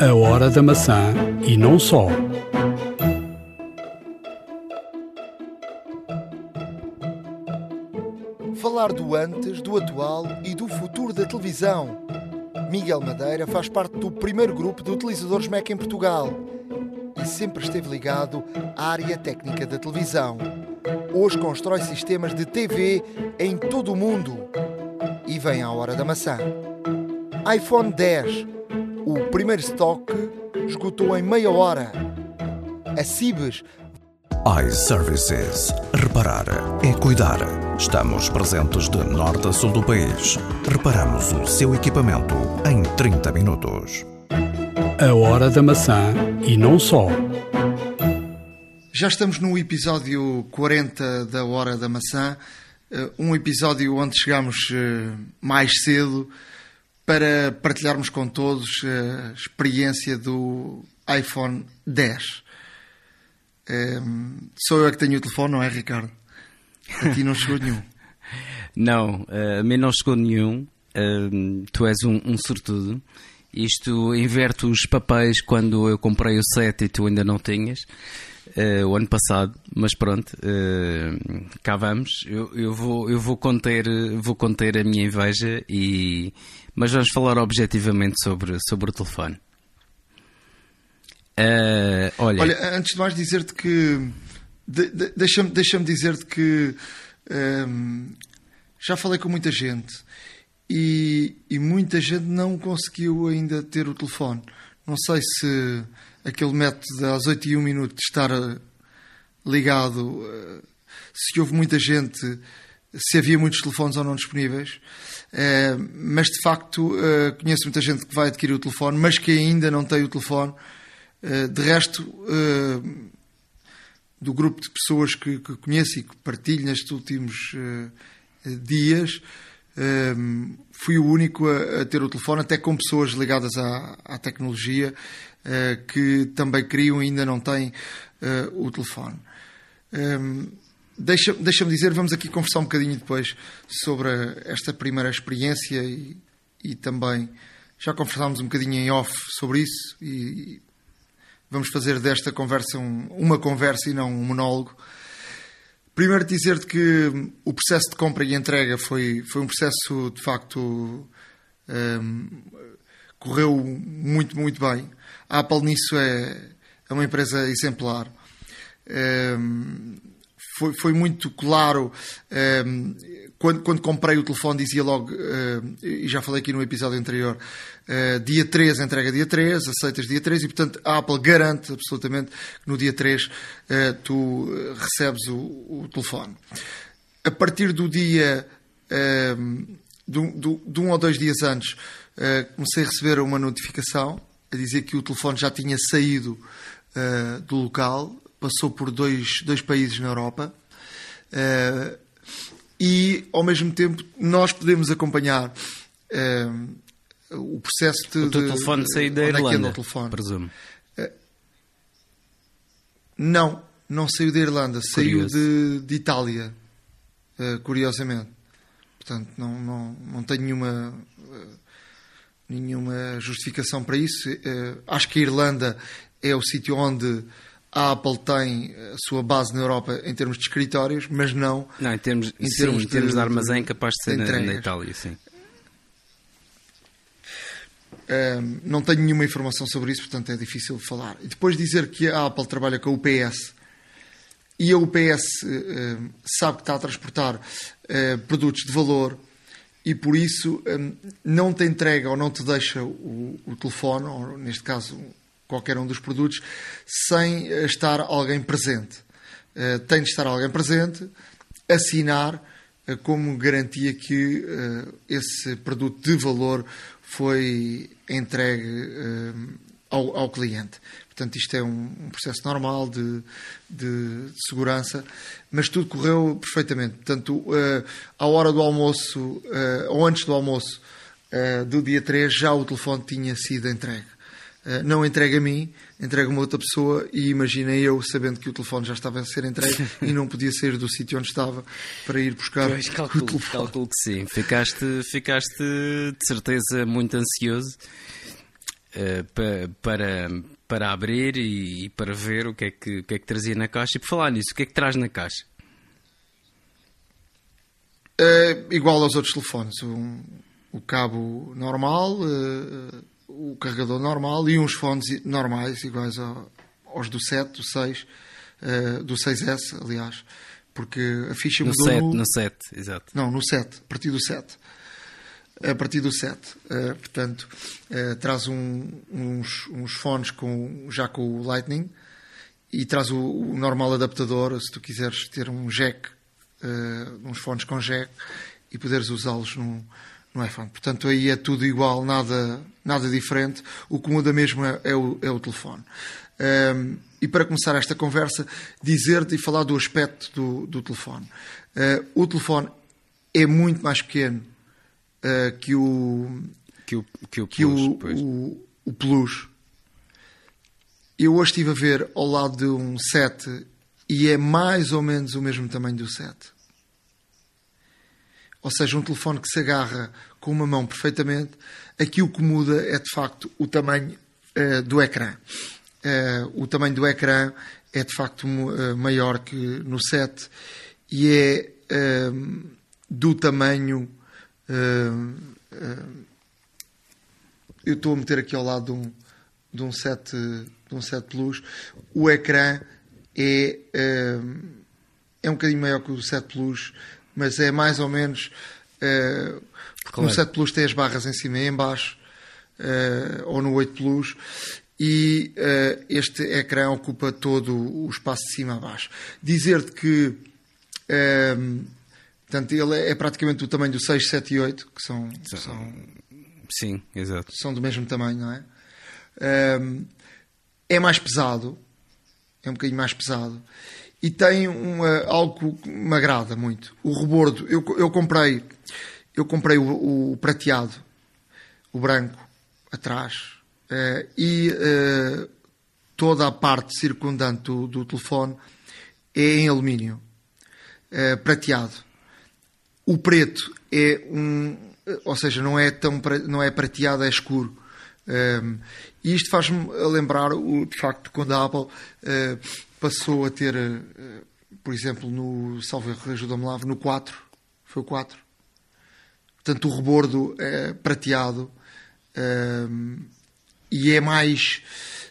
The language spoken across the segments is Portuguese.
A Hora da Maçã e não só. Falar do antes, do atual e do futuro da televisão. Miguel Madeira faz parte do primeiro grupo de utilizadores Mac em Portugal e sempre esteve ligado à área técnica da televisão. Hoje constrói sistemas de TV em todo o mundo. E vem à Hora da Maçã. iPhone X. O primeiro estoque esgotou em meia hora. A Cibes. iServices. Reparar é cuidar. Estamos presentes de norte a sul do país. Reparamos o seu equipamento em 30 minutos. A Hora da Maçã e não só. Já estamos no episódio 40 da Hora da Maçã. Um episódio onde chegámos mais cedo para partilharmos com todos a experiência do iPhone X. Sou eu que tenho o telefone, não é, Ricardo? A ti não chegou nenhum. Não, a mim não chegou nenhum. Tu és um sortudo. Isto inverte os papéis. Quando eu comprei o 7 e tu ainda não tinhas, o ano passado, mas pronto, cá vamos. Eu vou conter a minha inveja, mas vamos falar objetivamente sobre o telefone. Olha, antes de mais dizer-te que... Deixa-me dizer-te que já falei com muita gente e muita gente não conseguiu ainda ter o telefone. Não sei se aquele método às 8h01 de estar ligado, se houve muita gente, se havia muitos telefones ou não disponíveis, mas de facto conheço muita gente que vai adquirir o telefone, mas que ainda não tem o telefone. De resto, do grupo de pessoas que conheço e que partilho nestes últimos dias, fui o único a ter o telefone, até com pessoas ligadas à tecnologia que também queriam e ainda não têm o telefone. Deixa-me dizer, vamos aqui conversar um bocadinho depois sobre esta primeira experiência e também já conversámos um bocadinho em off sobre isso e vamos fazer desta conversa uma conversa e não um monólogo. Primeiro dizer-te que o processo de compra e entrega foi um processo, de facto, correu muito, muito bem. A Apple nisso é uma empresa exemplar. Foi muito claro. Quando comprei o telefone dizia logo, e já falei aqui no episódio anterior, dia 3, entrega dia 3, aceitas dia 3 e, portanto, a Apple garante absolutamente que no dia 3 tu recebes o telefone. A partir do dia... de 1 ou 2 dias antes, comecei a receber uma notificação a dizer que o telefone já tinha saído do local, passou por dois países na Europa, e ao mesmo tempo nós podemos acompanhar o processo de... O teu telefone saiu da Irlanda, presumo. Não saiu da Irlanda, curioso. Saiu de Itália, curiosamente. Portanto, não tenho nenhuma justificação para isso. Acho que a Irlanda é o sítio onde a Apple tem a sua base na Europa em termos de escritórios, mas não... Não, em termos de armazém, capaz de ser na Itália, sim. Não tenho nenhuma informação sobre isso, portanto é difícil falar. E depois dizer que a Apple trabalha com a UPS... E a UPS sabe que está a transportar produtos de valor e, por isso, não te entrega ou não te deixa o telefone, ou neste caso, qualquer um dos produtos, sem estar alguém presente. Tem de estar alguém presente, assinar como garantia que esse produto de valor foi entregue ao cliente. Portanto, isto é um processo normal de segurança, mas tudo correu perfeitamente. Portanto, à hora do almoço, ou antes do almoço do dia 3, já o telefone tinha sido entregue. Não entregue a mim, entregue a uma outra pessoa, e imaginei eu, sabendo que o telefone já estava a ser entregue e não podia sair do sítio onde estava para ir buscar. Pois, calculo que sim. Ficaste de certeza muito ansioso. para abrir e para ver o que é que trazia na caixa. E por falar nisso, o que é que traz na caixa? É igual aos outros telefones, o cabo normal, o carregador normal e uns fones normais, iguais aos do 7, do 6, do 6S, aliás, porque a ficha mudou no 7, exato. Não, no 7, a partir do 7. A partir do 7, portanto, traz uns fones já com o Lightning e traz o normal adaptador, se tu quiseres ter um jack, uns fones com jack e poderes usá-los no iPhone. Portanto, aí é tudo igual, nada diferente. O que muda mesmo é o telefone. E para começar esta conversa, dizer-te e falar do aspecto do telefone. O telefone é muito mais pequeno que o Plus. Eu hoje estive a ver ao lado de um 7 e é mais ou menos o mesmo tamanho do 7. Ou seja, um telefone que se agarra com uma mão perfeitamente. Aqui o que muda é de facto o tamanho do ecrã. O tamanho do ecrã é de facto maior que no 7 e é do tamanho... eu estou a meter aqui ao lado de um 7 Plus. O ecrã é um bocadinho maior que o 7 Plus, mas é mais ou menos porque no 7 Plus tem as barras em cima e em baixo, ou no 8 Plus, e este ecrã ocupa todo o espaço de cima a baixo. Dizer-te que portanto, ele é praticamente do tamanho do 6, 7 e 8, que são sim, exato. São do mesmo tamanho, não é? É mais pesado, é um bocadinho mais pesado, e tem algo que me agrada muito. O rebordo, eu comprei o prateado, o branco, atrás, e toda a parte circundante do telefone é em alumínio, prateado. O preto é ou seja, não é prateado, é escuro. E isto faz-me lembrar de facto quando a Apple passou a ter, por exemplo, no salve, ajuda-me lá, no 4, foi o 4. Portanto, o rebordo é prateado e é mais,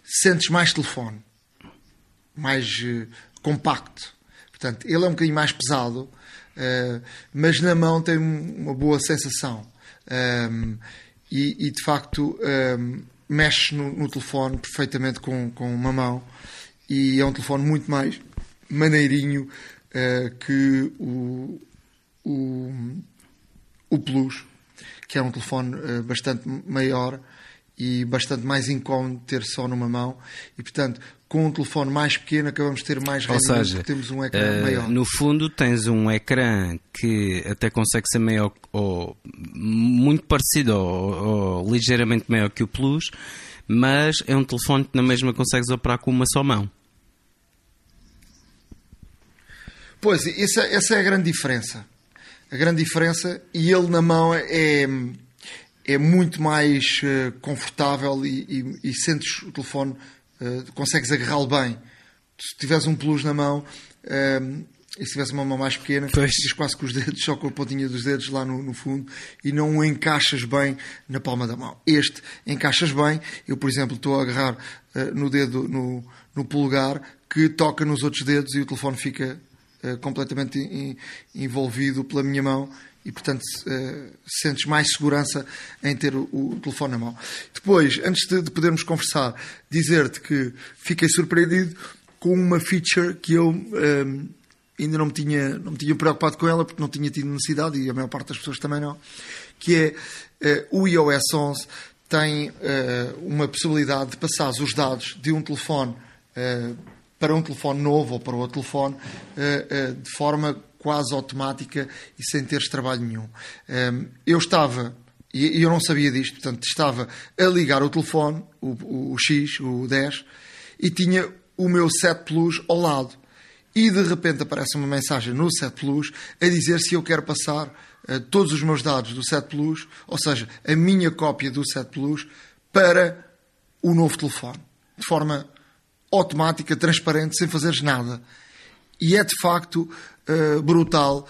sentes mais telefone, mais compacto. Portanto, ele é um bocadinho mais pesado. Mas na mão tem uma boa sensação e de facto mexe no telefone perfeitamente com uma mão, e é um telefone muito mais maneirinho que o Plus, que é um telefone bastante maior e bastante mais incómodo ter só numa mão, e portanto com um telefone mais pequeno acabamos de ter mais rendimento porque temos um ecrã maior. No fundo tens um ecrã que até consegue ser maior, ou muito parecido ou ligeiramente maior que o Plus, mas é um telefone que na mesma consegues operar com uma só mão. Pois, essa é a grande diferença. A grande diferença, e ele na mão é muito mais confortável e sentes o telefone, consegues agarrá-lo bem. Se tiveres um Plus na mão e se tiveres uma mão mais pequena, ficas quase com os dedos, só com a pontinha dos dedos lá no fundo, e não o encaixas bem na palma da mão. Este encaixas bem. Eu, por exemplo, estou a agarrar no dedo, no polegar, que toca nos outros dedos e o telefone fica completamente envolvido pela minha mão. E, portanto, sentes mais segurança em ter o telefone na mão. Depois, antes de podermos conversar, dizer-te que fiquei surpreendido com uma feature que eu ainda não me tinha preocupado com ela, porque não tinha tido necessidade, e a maior parte das pessoas também não, que é o iOS 11 tem uma possibilidade de passar os dados de um telefone para um telefone novo ou para outro telefone de forma quase automática e sem teres trabalho nenhum. Eu estava, e eu não sabia disto, portanto, estava a ligar o telefone, o X, o 10, e tinha o meu 7 Plus ao lado. E de repente aparece uma mensagem no 7 Plus a dizer se eu quero passar todos os meus dados do 7 Plus, ou seja, a minha cópia do 7 Plus, para o novo telefone, de forma automática, transparente, sem fazeres nada. E é, de facto, brutal,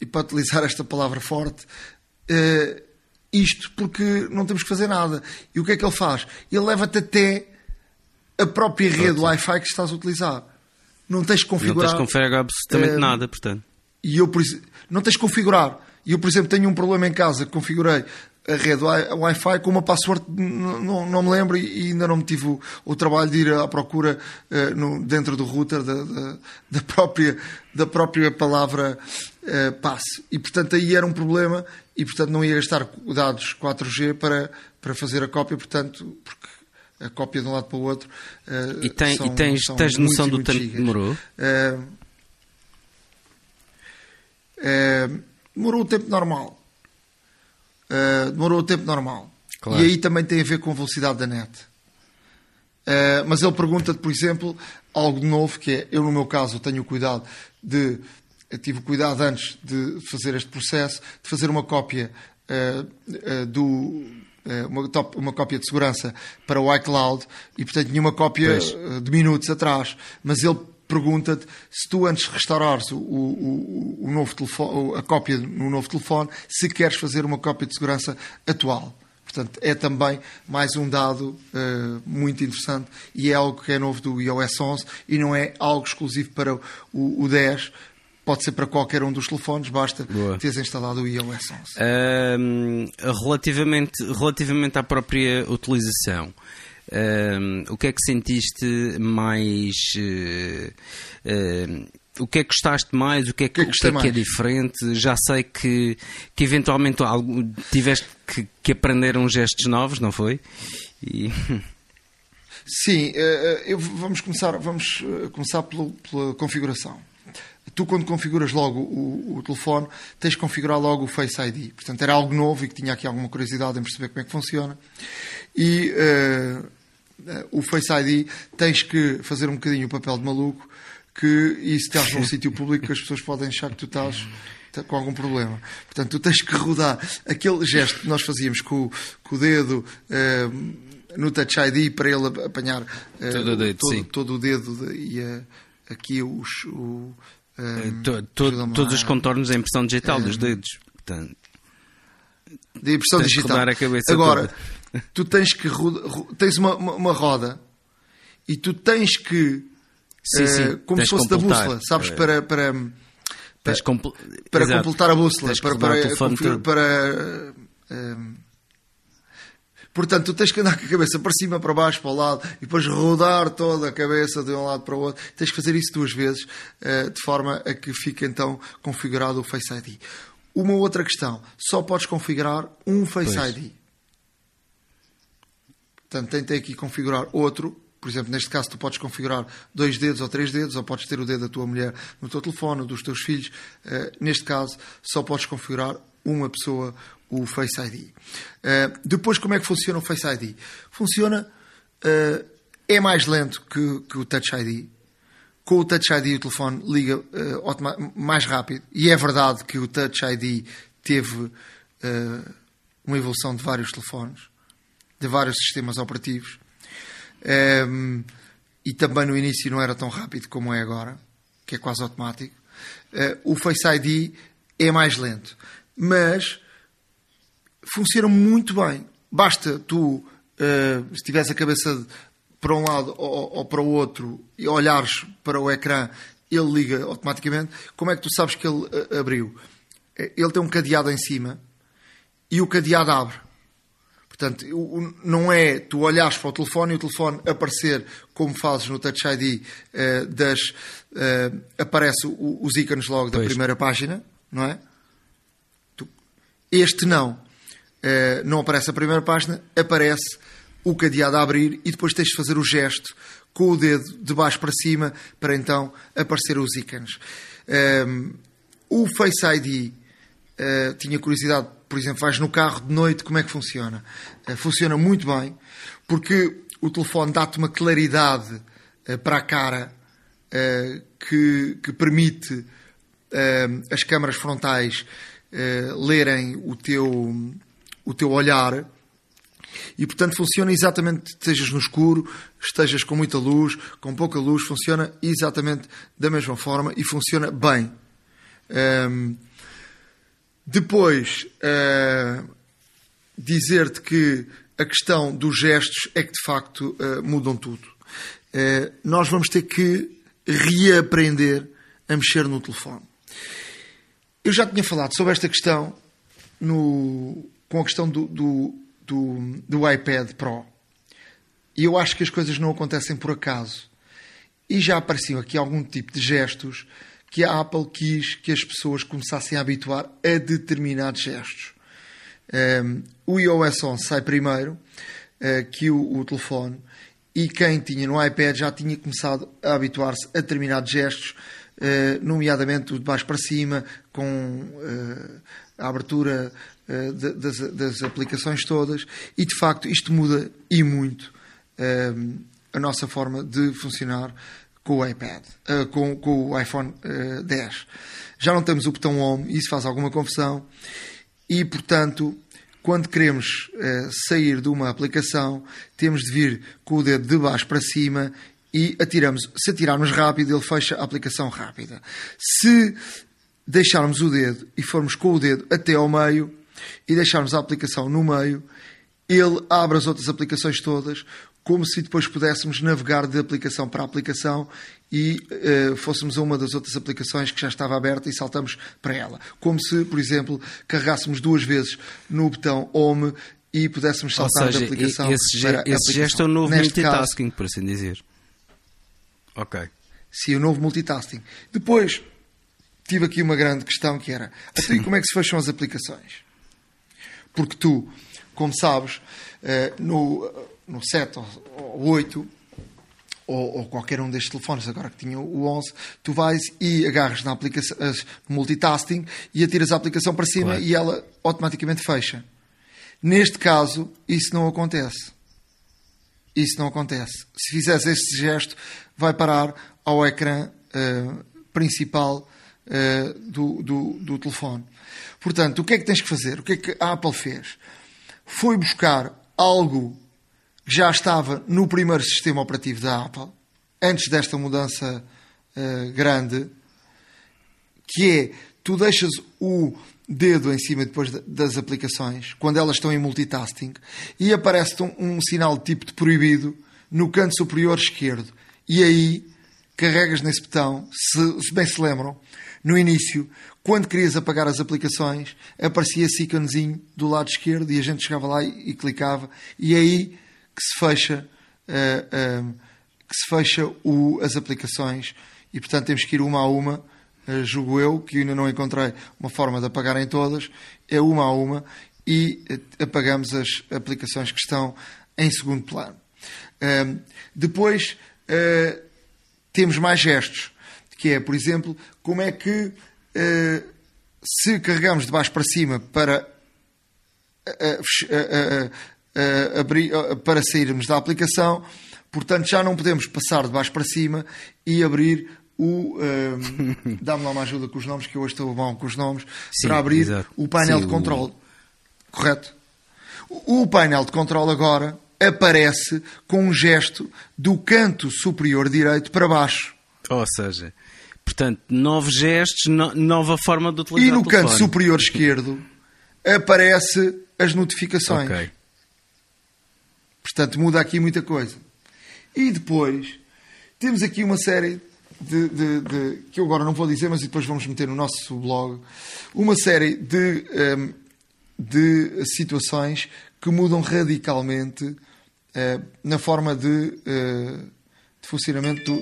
e para utilizar esta palavra forte, isto porque não temos que fazer nada. E o que é que ele faz? Ele leva-te até a própria rede Wi-Fi que estás a utilizar. Não tens de configurar. Não tens de configurar absolutamente nada, portanto. E eu, não tens de configurar. E eu, por exemplo, tenho um problema em casa que configurei a rede Wi-Fi com uma password, não me lembro, e ainda não me tive o trabalho de ir à procura dentro do router da própria palavra passe. E, portanto, aí era um problema e, portanto, não ia gastar dados 4G para fazer a cópia, portanto, porque a cópia de um lado para o outro tens noção do tempo que demorou? Demorou o tempo normal. Demorou o tempo normal, claro. E aí também tem a ver com a velocidade da net, mas ele pergunta-te, por exemplo, algo de novo que é, eu no meu caso tenho o cuidado tive o cuidado antes de fazer este processo, de fazer uma cópia uma cópia de segurança para o iCloud e portanto tinha uma cópia de minutos atrás, mas ele pergunta-te se tu, antes de restaurares o novo telefone, a cópia no novo telefone, se queres fazer uma cópia de segurança atual. Portanto, é também mais um dado muito interessante e é algo que é novo do iOS 11 e não é algo exclusivo para o 10. Pode ser para qualquer um dos telefones, basta teres instalado o iOS 11. Relativamente à própria utilização, o que é que sentiste mais? O que é que gostaste mais? O que é que é diferente? Já sei que eventualmente tiveste que aprender uns gestos novos, não foi? Sim, vamos começar pela configuração. Tu, quando configuras logo o telefone, tens de configurar logo o Face ID. Portanto, era algo novo e que tinha aqui alguma curiosidade em perceber como é que funciona. E o Face ID tens que fazer um bocadinho o papel de maluco, e se estás num sítio público as pessoas podem achar que tu estás com algum problema. Portanto, tu tens que rodar aquele gesto que nós fazíamos com o dedo no Touch ID para ele apanhar todo o dedo aqui todos os contornos da impressão digital dos dedos. Portanto, de impressão digital. Agora, tu tens que tens uma roda e tu tens que como se fosse da bússola, sabes, para completar a bússola, para portanto, tu tens que andar com a cabeça para cima, para baixo, para o lado e depois rodar toda a cabeça de um lado para o outro. Tens que fazer isso 2 vezes, de forma a que fique então configurado o Face ID. Uma outra questão, só podes configurar um Face ID. Portanto, tentei aqui configurar outro. Por exemplo, neste caso tu podes configurar 2 dedos ou 3 dedos, ou podes ter o dedo da tua mulher no teu telefone, ou dos teus filhos. Neste caso, só podes configurar uma pessoa o Face ID. Depois, como é que funciona o Face ID? Funciona, é mais lento que o Touch ID. Com o Touch ID o telefone liga mais rápido. E é verdade que o Touch ID teve uma evolução de vários telefones, de vários sistemas operativos. E também no início não era tão rápido como é agora, que é quase automático. O Face ID é mais lento, mas funciona muito bem. Basta tu, se tiveres a cabeça para um lado ou para o outro e olhares para o ecrã, ele liga automaticamente. Como é que tu sabes que ele abriu? Ele tem um cadeado em cima e o cadeado abre. Portanto, não é tu olhares para o telefone e o telefone aparecer, como fazes no Touch ID, aparece os ícones logo da primeira página, não é? Este não. Não aparece a primeira página, aparece o cadeado a abrir e depois tens de fazer o gesto com o dedo de baixo para cima para então aparecer os ícones. O Face ID, tinha curiosidade. Por exemplo, vais no carro de noite, como é que funciona? Funciona muito bem, porque o telefone dá-te uma claridade para a cara que permite as câmaras frontais lerem o teu olhar E, portanto, funciona exatamente, estejas no escuro, estejas com muita luz, com pouca luz, funciona exatamente da mesma forma e funciona bem. Depois, dizer-te que a questão dos gestos é que, de facto, mudam tudo. Nós vamos ter que reaprender a mexer no telefone. Eu já tinha falado sobre esta questão com a questão do iPad Pro. E eu acho que as coisas não acontecem por acaso. E já apareciam aqui algum tipo de gestos que a Apple quis que as pessoas começassem a habituar a determinados gestos. O iOS 11 sai primeiro que o telefone, e quem tinha no iPad já tinha começado a habituar-se a determinados gestos, nomeadamente o de baixo para cima, com a abertura das aplicações todas, e de facto isto muda e muito a nossa forma de funcionar com o iPad, com o iPhone X. Já não temos o botão Home, isso faz alguma confusão, e portanto, quando queremos sair de uma aplicação, temos de vir com o dedo de baixo para cima e atiramos. Se atirarmos rápido, ele fecha a aplicação rápida. Se deixarmos o dedo e formos com o dedo até ao meio e deixarmos a aplicação no meio, ele abre as outras aplicações todas, como se depois pudéssemos navegar de aplicação para aplicação e fôssemos a uma das outras aplicações que já estava aberta e saltamos para ela. Como se, por exemplo, carregássemos duas vezes no botão Home e pudéssemos saltar da aplicação para aplicação. Esse gesto é o novo multitasking, por assim dizer. Ok. Sim, o novo multitasking. Depois, tive aqui uma grande questão que era, assim, como é que se fecham as aplicações? Porque tu, como sabes, no 7 ou 8, ou qualquer um destes telefones, agora que tinha o 11, tu vais e agarras na aplicação, multitasking, e atiras a aplicação para cima, claro, e ela automaticamente fecha. Neste caso, isso não acontece. Isso não acontece. Se fizeres este gesto, vai parar ao ecrã principal do telefone. Portanto, o que é que tens que fazer? O que é que a Apple fez? Foi buscar algo que já estava no primeiro sistema operativo da Apple, antes desta mudança grande, que é, tu deixas o dedo em cima depois das aplicações, quando elas estão em multitasking, e aparece-te um sinal de tipo de proibido no canto superior esquerdo. E aí, carregas nesse botão, se bem se lembram, no início, quando querias apagar as aplicações, aparecia esse iconezinho do lado esquerdo e a gente chegava lá e clicava, e aí que se fecha as aplicações, e portanto temos que ir uma a uma, julgo eu, que ainda não encontrei uma forma de apagarem todas, é uma a uma, e apagamos as aplicações que estão em segundo plano. Depois temos mais gestos, que é, por exemplo, como é que se carregamos de baixo para cima para sairmos da aplicação, portanto já não podemos passar de baixo para cima e abrir o... dá-me lá uma ajuda com os nomes, que eu hoje estou bom com os nomes. Sim, para abrir, exato, o painel, sim, de controle. Correto? O painel de controle agora aparece com um gesto do canto superior direito para baixo. Ou seja, portanto, novos gestos, nova forma de utilizar o telefone. E no canto superior esquerdo aparece as notificações. Ok. Portanto, muda aqui muita coisa. E depois, temos aqui uma série de que eu agora não vou dizer, mas depois vamos meter no nosso blog, uma série de situações que mudam radicalmente na forma de funcionamento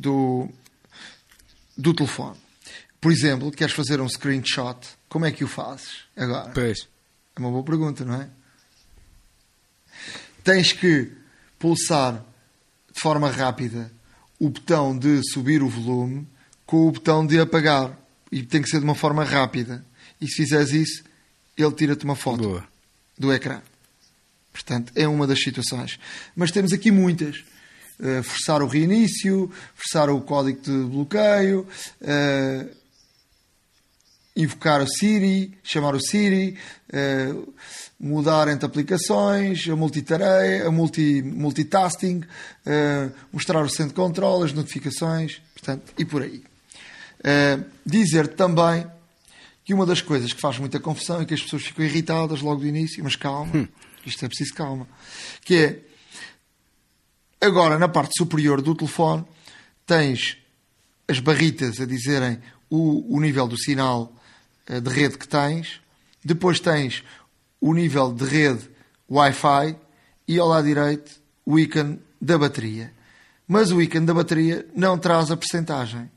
do telefone. Por exemplo, queres fazer um screenshot, como é que o fazes agora? Pois. É uma boa pergunta, não é? Tens que pulsar de forma rápida o botão de subir o volume com o botão de apagar. E tem que ser de uma forma rápida. E se fizeres isso, ele tira-te uma foto, boa, do ecrã. Portanto, é uma das situações. Mas temos aqui muitas. Forçar o reinício, forçar o código de bloqueio, invocar o Siri, chamar o Siri, mudar entre aplicações, a multitarefa, a multitasking, mostrar o centro de controle, as notificações, portanto, e por aí. Dizer também que uma das coisas que faz muita confusão e que as pessoas ficam irritadas logo do início, mas calma, isto é preciso calma, que é, agora na parte superior do telefone, tens as barritas a dizerem o nível do sinal de rede que tens, depois tens o nível de rede Wi-Fi e ao lado direito o ícone da bateria. Mas o ícone da bateria não traz a percentagem.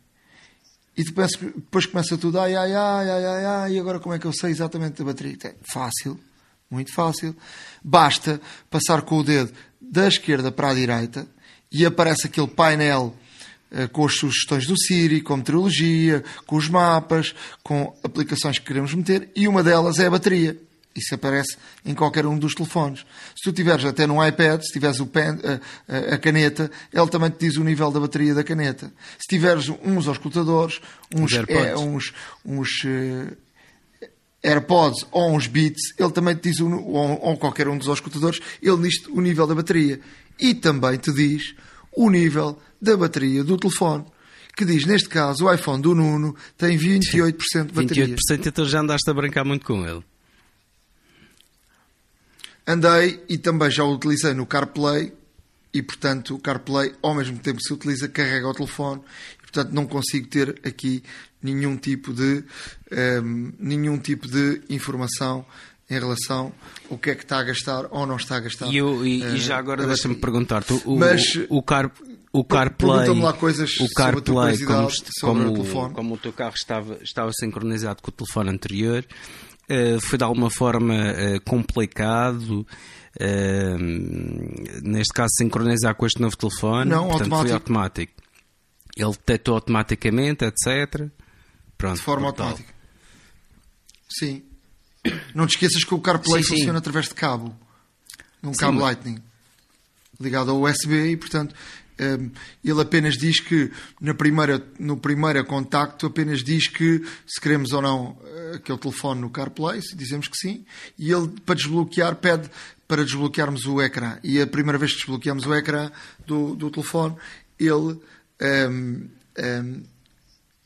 E depois começa tudo, e agora como é que eu sei exatamente da bateria? É fácil, muito fácil. Basta passar com o dedo da esquerda para a direita e aparece aquele painel com as sugestões do Siri, com meteorologia, com os mapas, com aplicações que queremos meter, e uma delas é a bateria. Isso aparece em qualquer um dos telefones. Se tu tiveres até num iPad, se tiveres o pen, a caneta, ele também te diz o nível da bateria da caneta. Se tiveres uns auscultadores, uns AirPods ou uns Beats, ele também te diz, ou qualquer um dos auscultadores, ele diz o nível da bateria. E também te diz o nível da bateria do telefone, que diz, neste caso, o iPhone do Nuno tem 28% de bateria. 28%, então já andaste a brincar muito com ele. Andei e também já o utilizei no CarPlay e, portanto, o CarPlay, ao mesmo tempo que se utiliza, carrega o telefone e, portanto, não consigo ter aqui nenhum tipo de informação em relação ao que é que está a gastar ou não está a gastar. E já agora deixa-me perguntar-te, o CarPlay, como o teu carro estava sincronizado com o telefone anterior, foi de alguma forma complicado, neste caso, sincronizar com este novo telefone? Não, portanto, foi automático. Ele detectou automaticamente, etc. Pronto, de forma automática. Sim. Não te esqueças que o CarPlay funciona através de cabo. Um cabo Lightning ligado ao USB e, portanto, ele apenas diz que no primeiro contacto apenas diz que se queremos ou não aquele telefone no CarPlay, se dizemos que sim, e ele para desbloquear pede para desbloquearmos o ecrã. E a primeira vez que desbloqueamos o ecrã do telefone, ele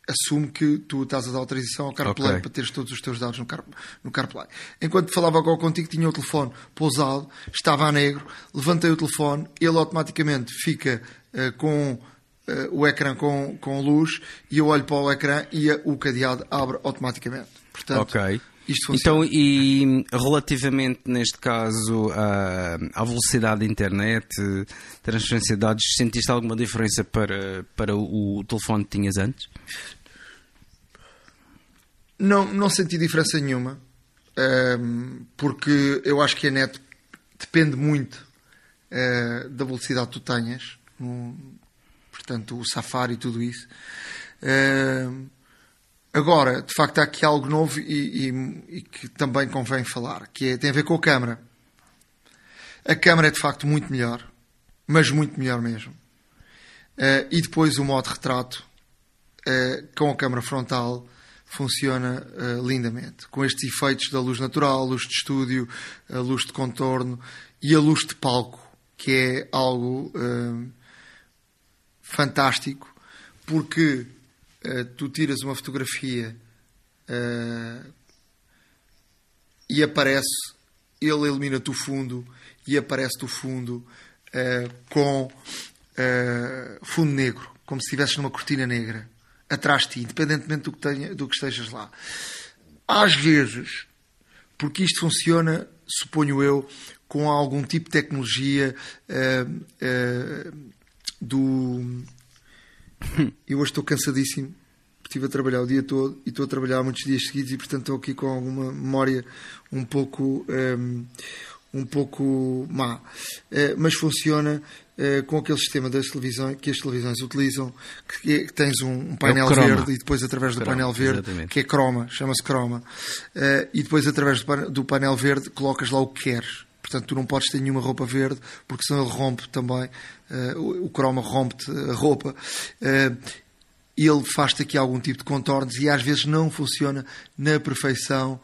assume que tu estás a dar autorização ao CarPlay para teres todos os teus dados no CarPlay. Enquanto falava contigo, tinha o telefone pousado, estava a negro, levantei o telefone, ele automaticamente fica com o ecrã com luz e eu olho para o ecrã e o cadeado abre automaticamente. Portanto, isto funciona. Então, e relativamente, neste caso, à velocidade da internet, transferência de dados, sentiste alguma diferença para o telefone que tinhas antes? Não senti diferença nenhuma, porque eu acho que a net depende muito da velocidade que tu tenhas, portanto o Safari e tudo isso. Agora, de facto, há aqui algo novo e que também convém falar, que tem a ver com a câmara. A câmara é de facto muito melhor, mas muito melhor mesmo. E depois o modo retrato com a câmara frontal funciona lindamente, com estes efeitos da luz natural, luz de estúdio, a luz de contorno e a luz de palco, que é algo fantástico, porque tu tiras uma fotografia e aparece, ele ilumina-te o fundo e aparece-te o fundo com fundo negro, como se estivesse numa cortina negra atrás de ti, independentemente do que estejas lá. Às vezes, porque isto funciona, suponho eu, com algum tipo de tecnologia do... Eu hoje estou cansadíssimo, estive a trabalhar o dia todo e estou a trabalhar muitos dias seguidos e, portanto, estou aqui com alguma memória um pouco má. Mas funciona... com aquele sistema das televisões que as televisões utilizam, que tens um painel verde e depois através do painel verde, exatamente, que é croma, chama-se croma, e depois através do painel verde colocas lá o que queres. Portanto, tu não podes ter nenhuma roupa verde, porque senão ele rompe também, o croma rompe a roupa, ele faz-te aqui algum tipo de contornos e às vezes não funciona na perfeição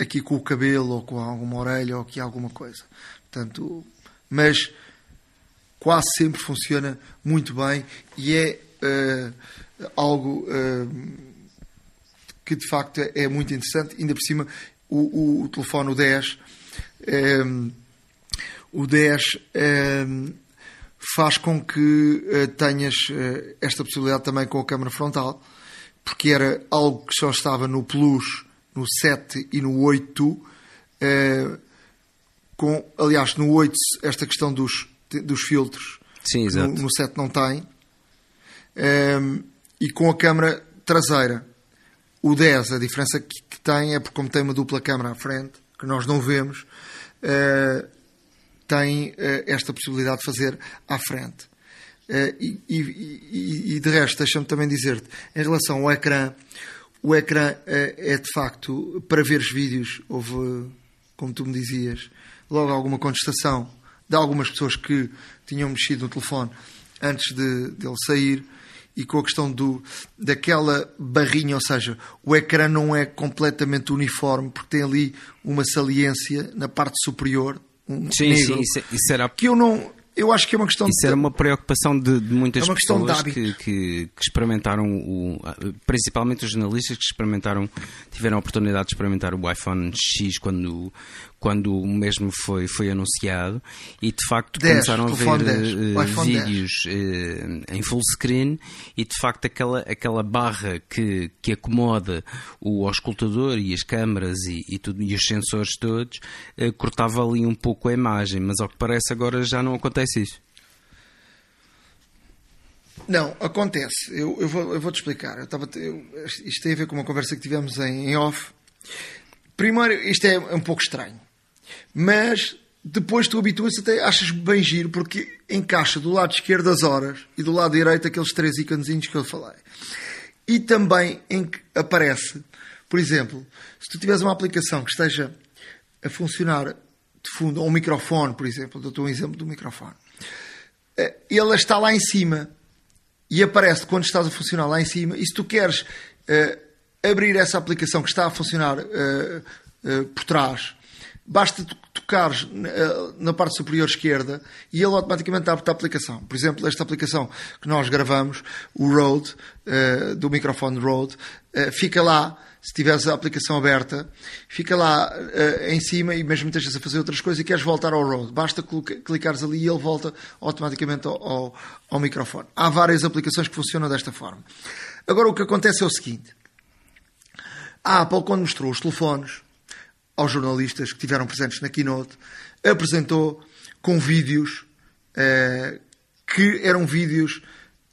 aqui com o cabelo ou com alguma orelha ou aqui alguma coisa. Portanto, mas quase sempre funciona muito bem e é algo que de facto é muito interessante. Ainda por cima, o telefone, o 10, faz com que tenhas esta possibilidade também com a câmara frontal, porque era algo que só estava no Plus, no 7 e no 8, aliás, no 8 esta questão dos filtros. Sim, exato. No 7 não tem. E com a câmara traseira, o 10, a diferença que tem é porque, como tem uma dupla câmara à frente, que nós não vemos, tem esta possibilidade de fazer à frente. E de resto, deixa-me também dizer-te, em relação ao ecrã, o ecrã é de facto, para veres vídeos, houve, como tu me dizias, logo alguma contestação de algumas pessoas que tinham mexido no telefone antes de ele sair, e com a questão daquela barrinha, ou seja, o ecrã não é completamente uniforme, porque tem ali uma saliência na parte superior, negro, isso era... que eu não... Eu acho que é uma questão... Isso era uma preocupação de muitas pessoas que experimentaram, principalmente os jornalistas que experimentaram, tiveram a oportunidade de experimentar o iPhone X quando o mesmo foi anunciado, e de facto 10, começaram a ver vídeos em full screen, e de facto aquela barra que acomoda o auscultador e as câmaras e tudo, e os sensores todos, cortava ali um pouco a imagem, mas ao que parece agora já não acontece isso. Não, acontece. Eu vou-te explicar. Isto tem a ver com uma conversa que tivemos em off. Primeiro, isto é um pouco estranho, mas depois tu habituas-te, até achas bem giro, porque encaixa do lado esquerdo as horas e do lado direito aqueles 3 iconezinhos que eu falei. E também em que aparece, por exemplo, se tu tiveres uma aplicação que esteja a funcionar de fundo, ou um microfone, por exemplo, dou-te um exemplo do microfone, ele está lá em cima e aparece quando estás a funcionar lá em cima, e se tu queres abrir essa aplicação que está a funcionar por trás, basta tocares na parte superior esquerda e ele automaticamente abre a aplicação. Por exemplo, esta aplicação que nós gravamos, o Rode, do microfone Rode, fica lá, se tiveres a aplicação aberta, fica lá em cima, e mesmo que estejas a fazer outras coisas e queres voltar ao Rode, basta clicares ali e ele volta automaticamente ao microfone. Há várias aplicações que funcionam desta forma. Agora, o que acontece é o seguinte. A Apple, quando mostrou os telefones aos jornalistas que estiveram presentes na Keynote, apresentou com vídeos que eram vídeos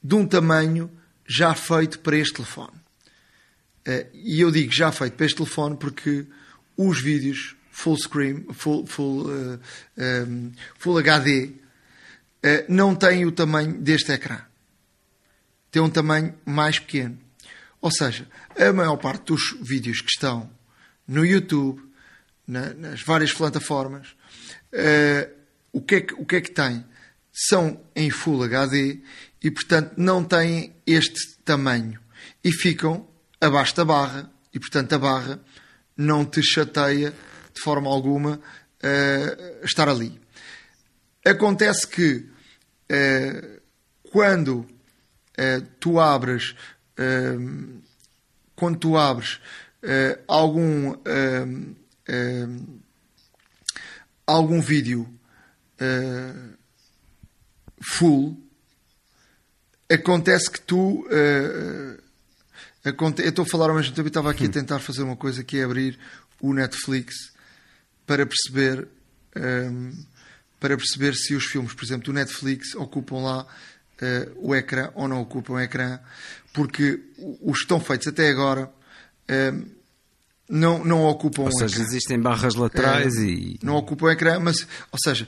de um tamanho já feito para este telefone. E eu digo já feito para este telefone porque os vídeos full screen, full HD, não têm o tamanho deste ecrã. Tem um tamanho mais pequeno. Ou seja, a maior parte dos vídeos que estão no YouTube, nas várias plataformas, o que é que tem? São em Full HD e, portanto, não têm este tamanho. E ficam abaixo da barra e, portanto, a barra não te chateia de forma alguma estar ali. Acontece que quando tu abres algum vídeo full, acontece que tu... eu estou a falar ao mesmo tempo e estava aqui a tentar fazer uma coisa que é abrir o Netflix para perceber se os filmes, por exemplo, do Netflix ocupam lá o ecrã ou não ocupam o ecrã, porque os que estão feitos até agora não ocupam o ecrã. Ou seja, existem barras laterais e... Não ocupam o ecrã, mas, ou seja,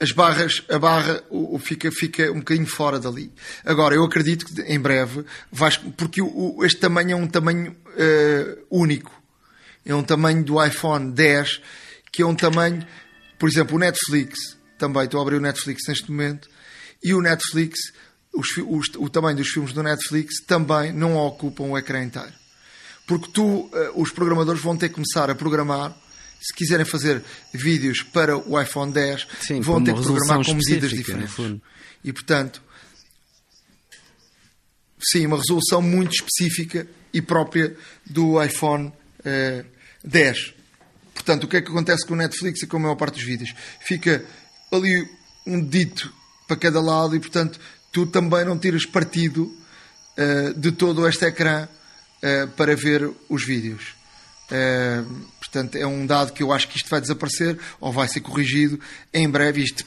as barras, a barra fica um bocadinho fora dali. Agora, eu acredito que em breve vais... Porque este tamanho é um tamanho único. É um tamanho do iPhone X, que é um tamanho... Por exemplo, o Netflix, também estou a abrir o Netflix neste momento, e o Netflix o tamanho dos filmes do Netflix também não ocupam o ecrã inteiro. Porque os programadores vão ter que começar a programar, se quiserem fazer vídeos para o iPhone X, vão ter que programar com medidas diferentes. E, portanto, sim, uma resolução muito específica e própria do iPhone X. Portanto, o que é que acontece com o Netflix e com a maior parte dos vídeos? Fica ali um dedito para cada lado e, portanto, tu também não tiras partido de todo este ecrã para ver os vídeos. Portanto, é um dado que eu acho que isto vai desaparecer ou vai ser corrigido em breve. Isto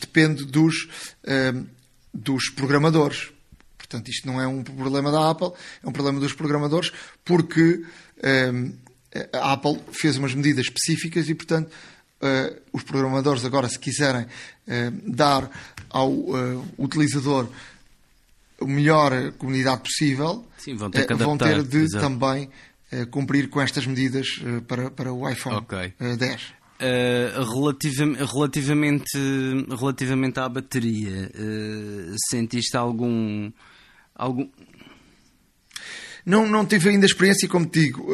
depende dos programadores. Portanto, isto não é um problema da Apple, é um problema dos programadores, porque a Apple fez umas medidas específicas e, portanto, os programadores agora, se quiserem dar ao utilizador a melhor comunidade possível, sim, vão ter de também cumprir com estas medidas para o iPhone okay. X. Relativamente à bateria, sentiste algum... Não tive ainda experiência, como te digo.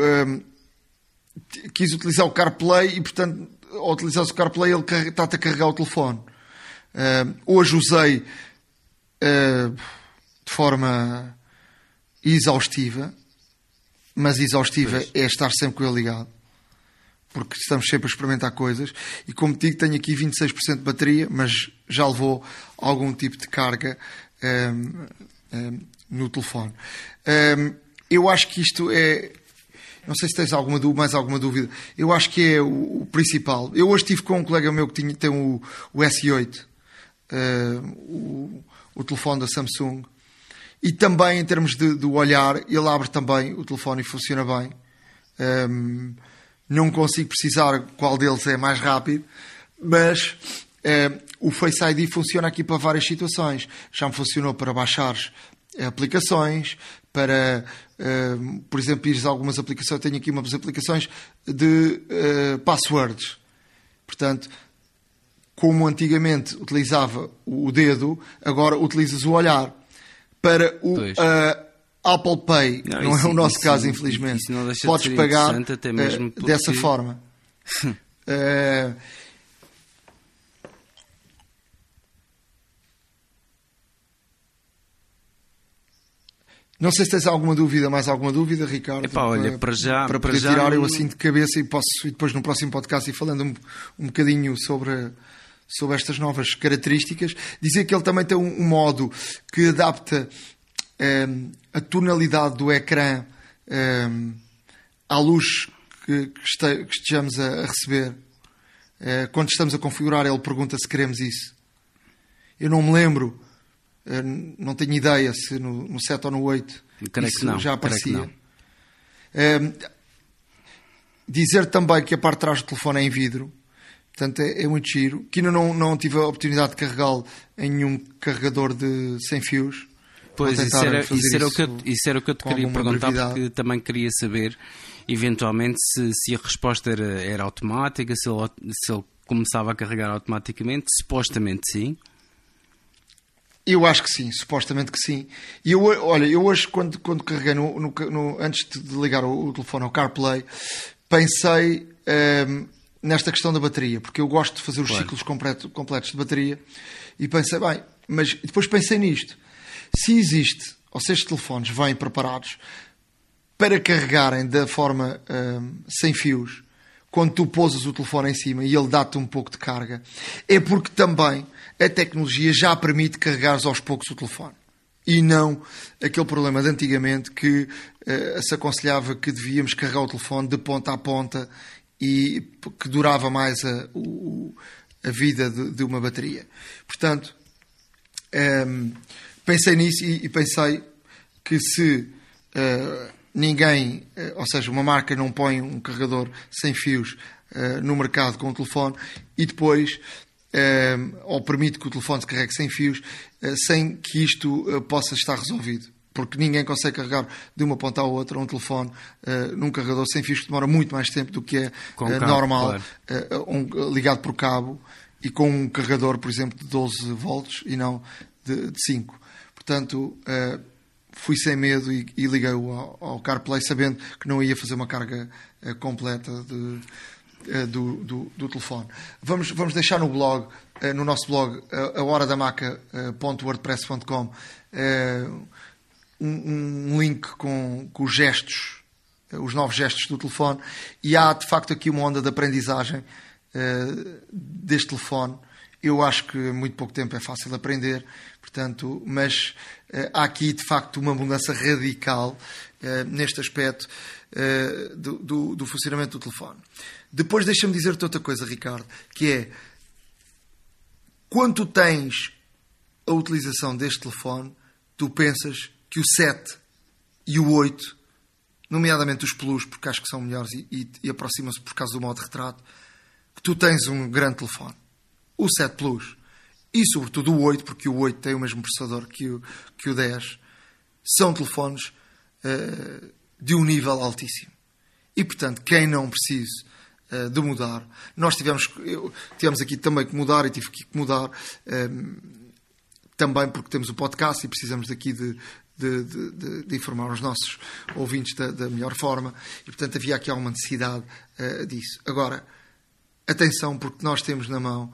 Quis utilizar o CarPlay e, portanto, ao utilizar o CarPlay, ele está-te a carregar o telefone. Hoje usei de forma exaustiva, mas exaustiva pois. É estar sempre com ele ligado, porque estamos sempre a experimentar coisas. E, como te digo, tenho aqui 26% de bateria, mas já levou algum tipo de carga no telefone. Eu acho que isto é... Não sei se tens mais alguma dúvida. Eu acho que é o principal. Eu hoje estive com um colega meu que tem o S8, o telefone da Samsung. E também, em termos do olhar, ele abre também o telefone e funciona bem. Não consigo precisar qual deles é mais rápido, mas o Face ID funciona aqui para várias situações. Já me funcionou para baixar aplicações, para, por exemplo, ires a algumas aplicações. Eu tenho aqui umas aplicações de passwords. Portanto, como antigamente utilizava o dedo, agora utilizas o olhar. Para o Apple Pay, não é o nosso caso, infelizmente. Podes pagar até mesmo dessa forma. Não sei se tens mais alguma dúvida, Ricardo. Epá, olha, para já tirar eu assim de cabeça e posso ir depois no próximo podcast e falando um bocadinho sobre estas novas características. Dizer que ele também tem um modo que adapta a tonalidade do ecrã à luz que estejamos a receber. Quando estamos a configurar, ele pergunta se queremos isso. Eu não me lembro, não tenho ideia se no 7 ou no 8 isso não, já aparecia. Dizer também que a parte de trás do telefone é em vidro. Portanto, é muito giro. Que não tive a oportunidade de carregá-lo em nenhum carregador sem fios. Pois, isso era o que eu te queria perguntar, porque também queria saber, eventualmente, se a resposta era automática, se ele começava a carregar automaticamente. Supostamente sim. Eu acho que sim, supostamente que sim. E eu hoje, quando carreguei, antes de ligar o telefone ao CarPlay, pensei... nesta questão da bateria, porque eu gosto de fazer os ciclos completos de bateria, e pensei, depois pensei nisto. Se existe, ou se estes telefones vêm preparados para carregarem da forma sem fios, quando tu pousas o telefone em cima e ele dá-te um pouco de carga, é porque também a tecnologia já permite carregares aos poucos o telefone. E não aquele problema de antigamente que se aconselhava que devíamos carregar o telefone de ponta a ponta e que durava mais a vida de uma bateria. Portanto, pensei nisso e pensei que se ninguém, ou seja, uma marca não põe um carregador sem fios no mercado com o telefone e depois, ou permite que o telefone se carregue sem fios, sem que isto possa estar resolvido. Porque ninguém consegue carregar de uma ponta à outra um telefone num carregador sem fios, que demora muito mais tempo do que é cabo, normal, ligado por cabo, e com um carregador, por exemplo, de 12 volts e não de 5. Portanto, fui sem medo e liguei-o ao CarPlay, sabendo que não ia fazer uma carga completa do telefone. Vamos deixar no blog, no nosso blog, ahoradamaca.wordpress.com, um link com os gestos, os novos gestos do telefone, e há de facto aqui uma onda de aprendizagem deste telefone. Eu acho que muito pouco tempo é fácil de aprender, portanto, mas há aqui de facto uma mudança radical neste aspecto do funcionamento do telefone. Depois deixa-me dizer-te outra coisa, Ricardo, que é, quando tu tens a utilização deste telefone, tu pensas que o 7 e o 8, nomeadamente os Plus, porque acho que são melhores e aproximam-se por causa do modo de retrato, que tu tens um grande telefone. O 7 Plus e, sobretudo, o 8, porque o 8 tem o mesmo processador que o 10, são telefones de um nível altíssimo. E, portanto, quem não precise de mudar... Nós tivemos aqui também que mudar, e tive que mudar também porque temos o podcast e precisamos daqui de informar os nossos ouvintes da melhor forma. E, portanto, havia aqui alguma necessidade disso. Agora, atenção, porque nós temos na mão,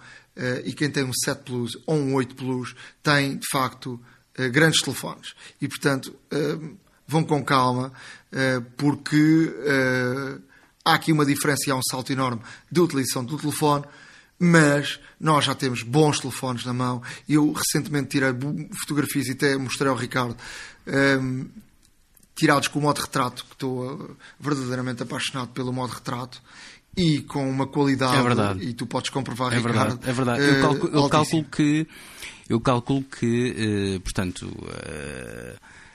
e quem tem um 7 Plus ou um 8 Plus tem, de facto, grandes telefones. E, portanto, vão com calma, porque há aqui uma diferença e há um salto enorme de utilização do telefone, mas nós já temos bons telefones na mão. Eu recentemente tirei fotografias e até mostrei ao Ricardo, tirados com o modo retrato, que estou verdadeiramente apaixonado pelo modo retrato, e com uma qualidade, e tu podes comprovar, Ricardo. É verdade, eu calculo que portanto,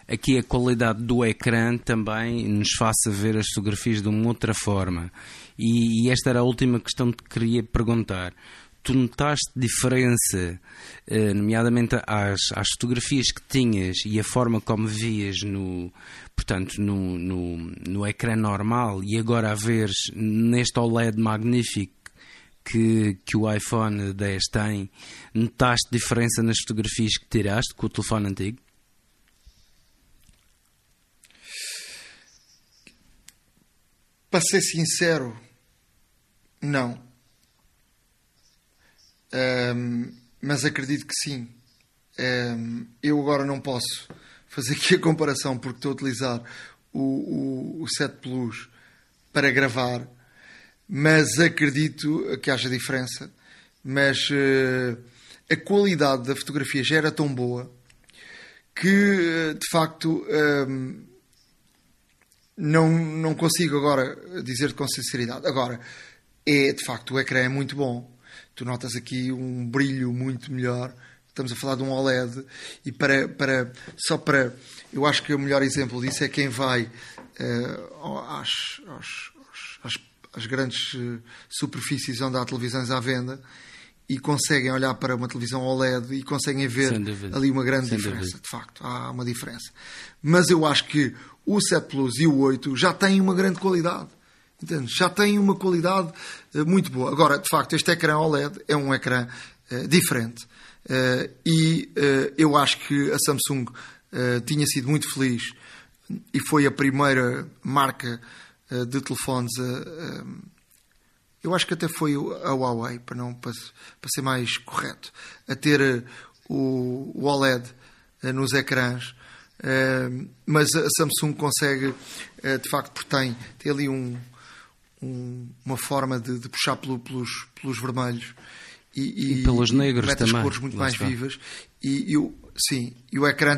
aqui a qualidade do ecrã também nos faça ver as fotografias de uma outra forma. E esta era a última questão que queria perguntar. Tu notaste diferença, nomeadamente às fotografias que tinhas e a forma como vias no ecrã normal, e agora a veres neste OLED magnífico que o iPhone X tem? Notaste diferença nas fotografias que tiraste com o telefone antigo? Para ser sincero, não. Mas acredito que sim. Eu agora não posso fazer aqui a comparação, porque estou a utilizar o 7 Plus para gravar, mas acredito que haja diferença. Mas a qualidade da fotografia já era tão boa que, de facto, não consigo agora dizer-te com sinceridade. Agora, de facto, o ecrã é muito bom. Tu notas aqui um brilho muito melhor. Estamos a falar de um OLED. E para eu acho que o melhor exemplo disso é quem vai às grandes superfícies onde há televisões à venda e conseguem olhar para uma televisão OLED e conseguem ver ali uma grande diferença. De facto, há uma diferença. Mas eu acho que o 7 Plus e o 8 já têm uma grande qualidade. Já tem uma qualidade muito boa. Agora, de facto, este ecrã OLED é um ecrã diferente, e eu acho que a Samsung tinha sido muito feliz e foi a primeira marca de telefones. Eu acho que até foi a Huawei, para ser mais correto, a ter o OLED nos ecrãs. Mas a Samsung consegue, de facto, porque tem ali uma forma de puxar pelos vermelhos e pelos negros, mete as cores muito mais vivas, e o ecrã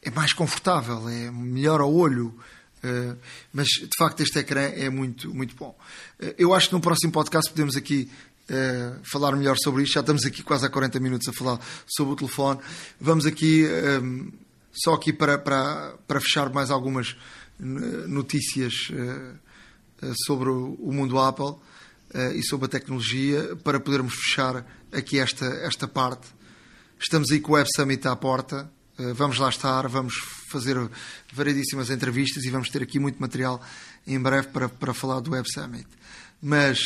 é mais confortável, é melhor ao olho, mas de facto este ecrã é muito, muito bom. Eu acho que no próximo podcast podemos aqui falar melhor sobre isto. Já estamos aqui quase há 40 minutos a falar sobre o telefone. Vamos aqui só aqui para fechar mais algumas notícias sobre o mundo Apple e sobre a tecnologia, para podermos fechar aqui esta parte. Estamos aí com o Web Summit à porta, vamos lá estar, vamos fazer variedíssimas entrevistas e vamos ter aqui muito material em breve para falar do Web Summit. Mas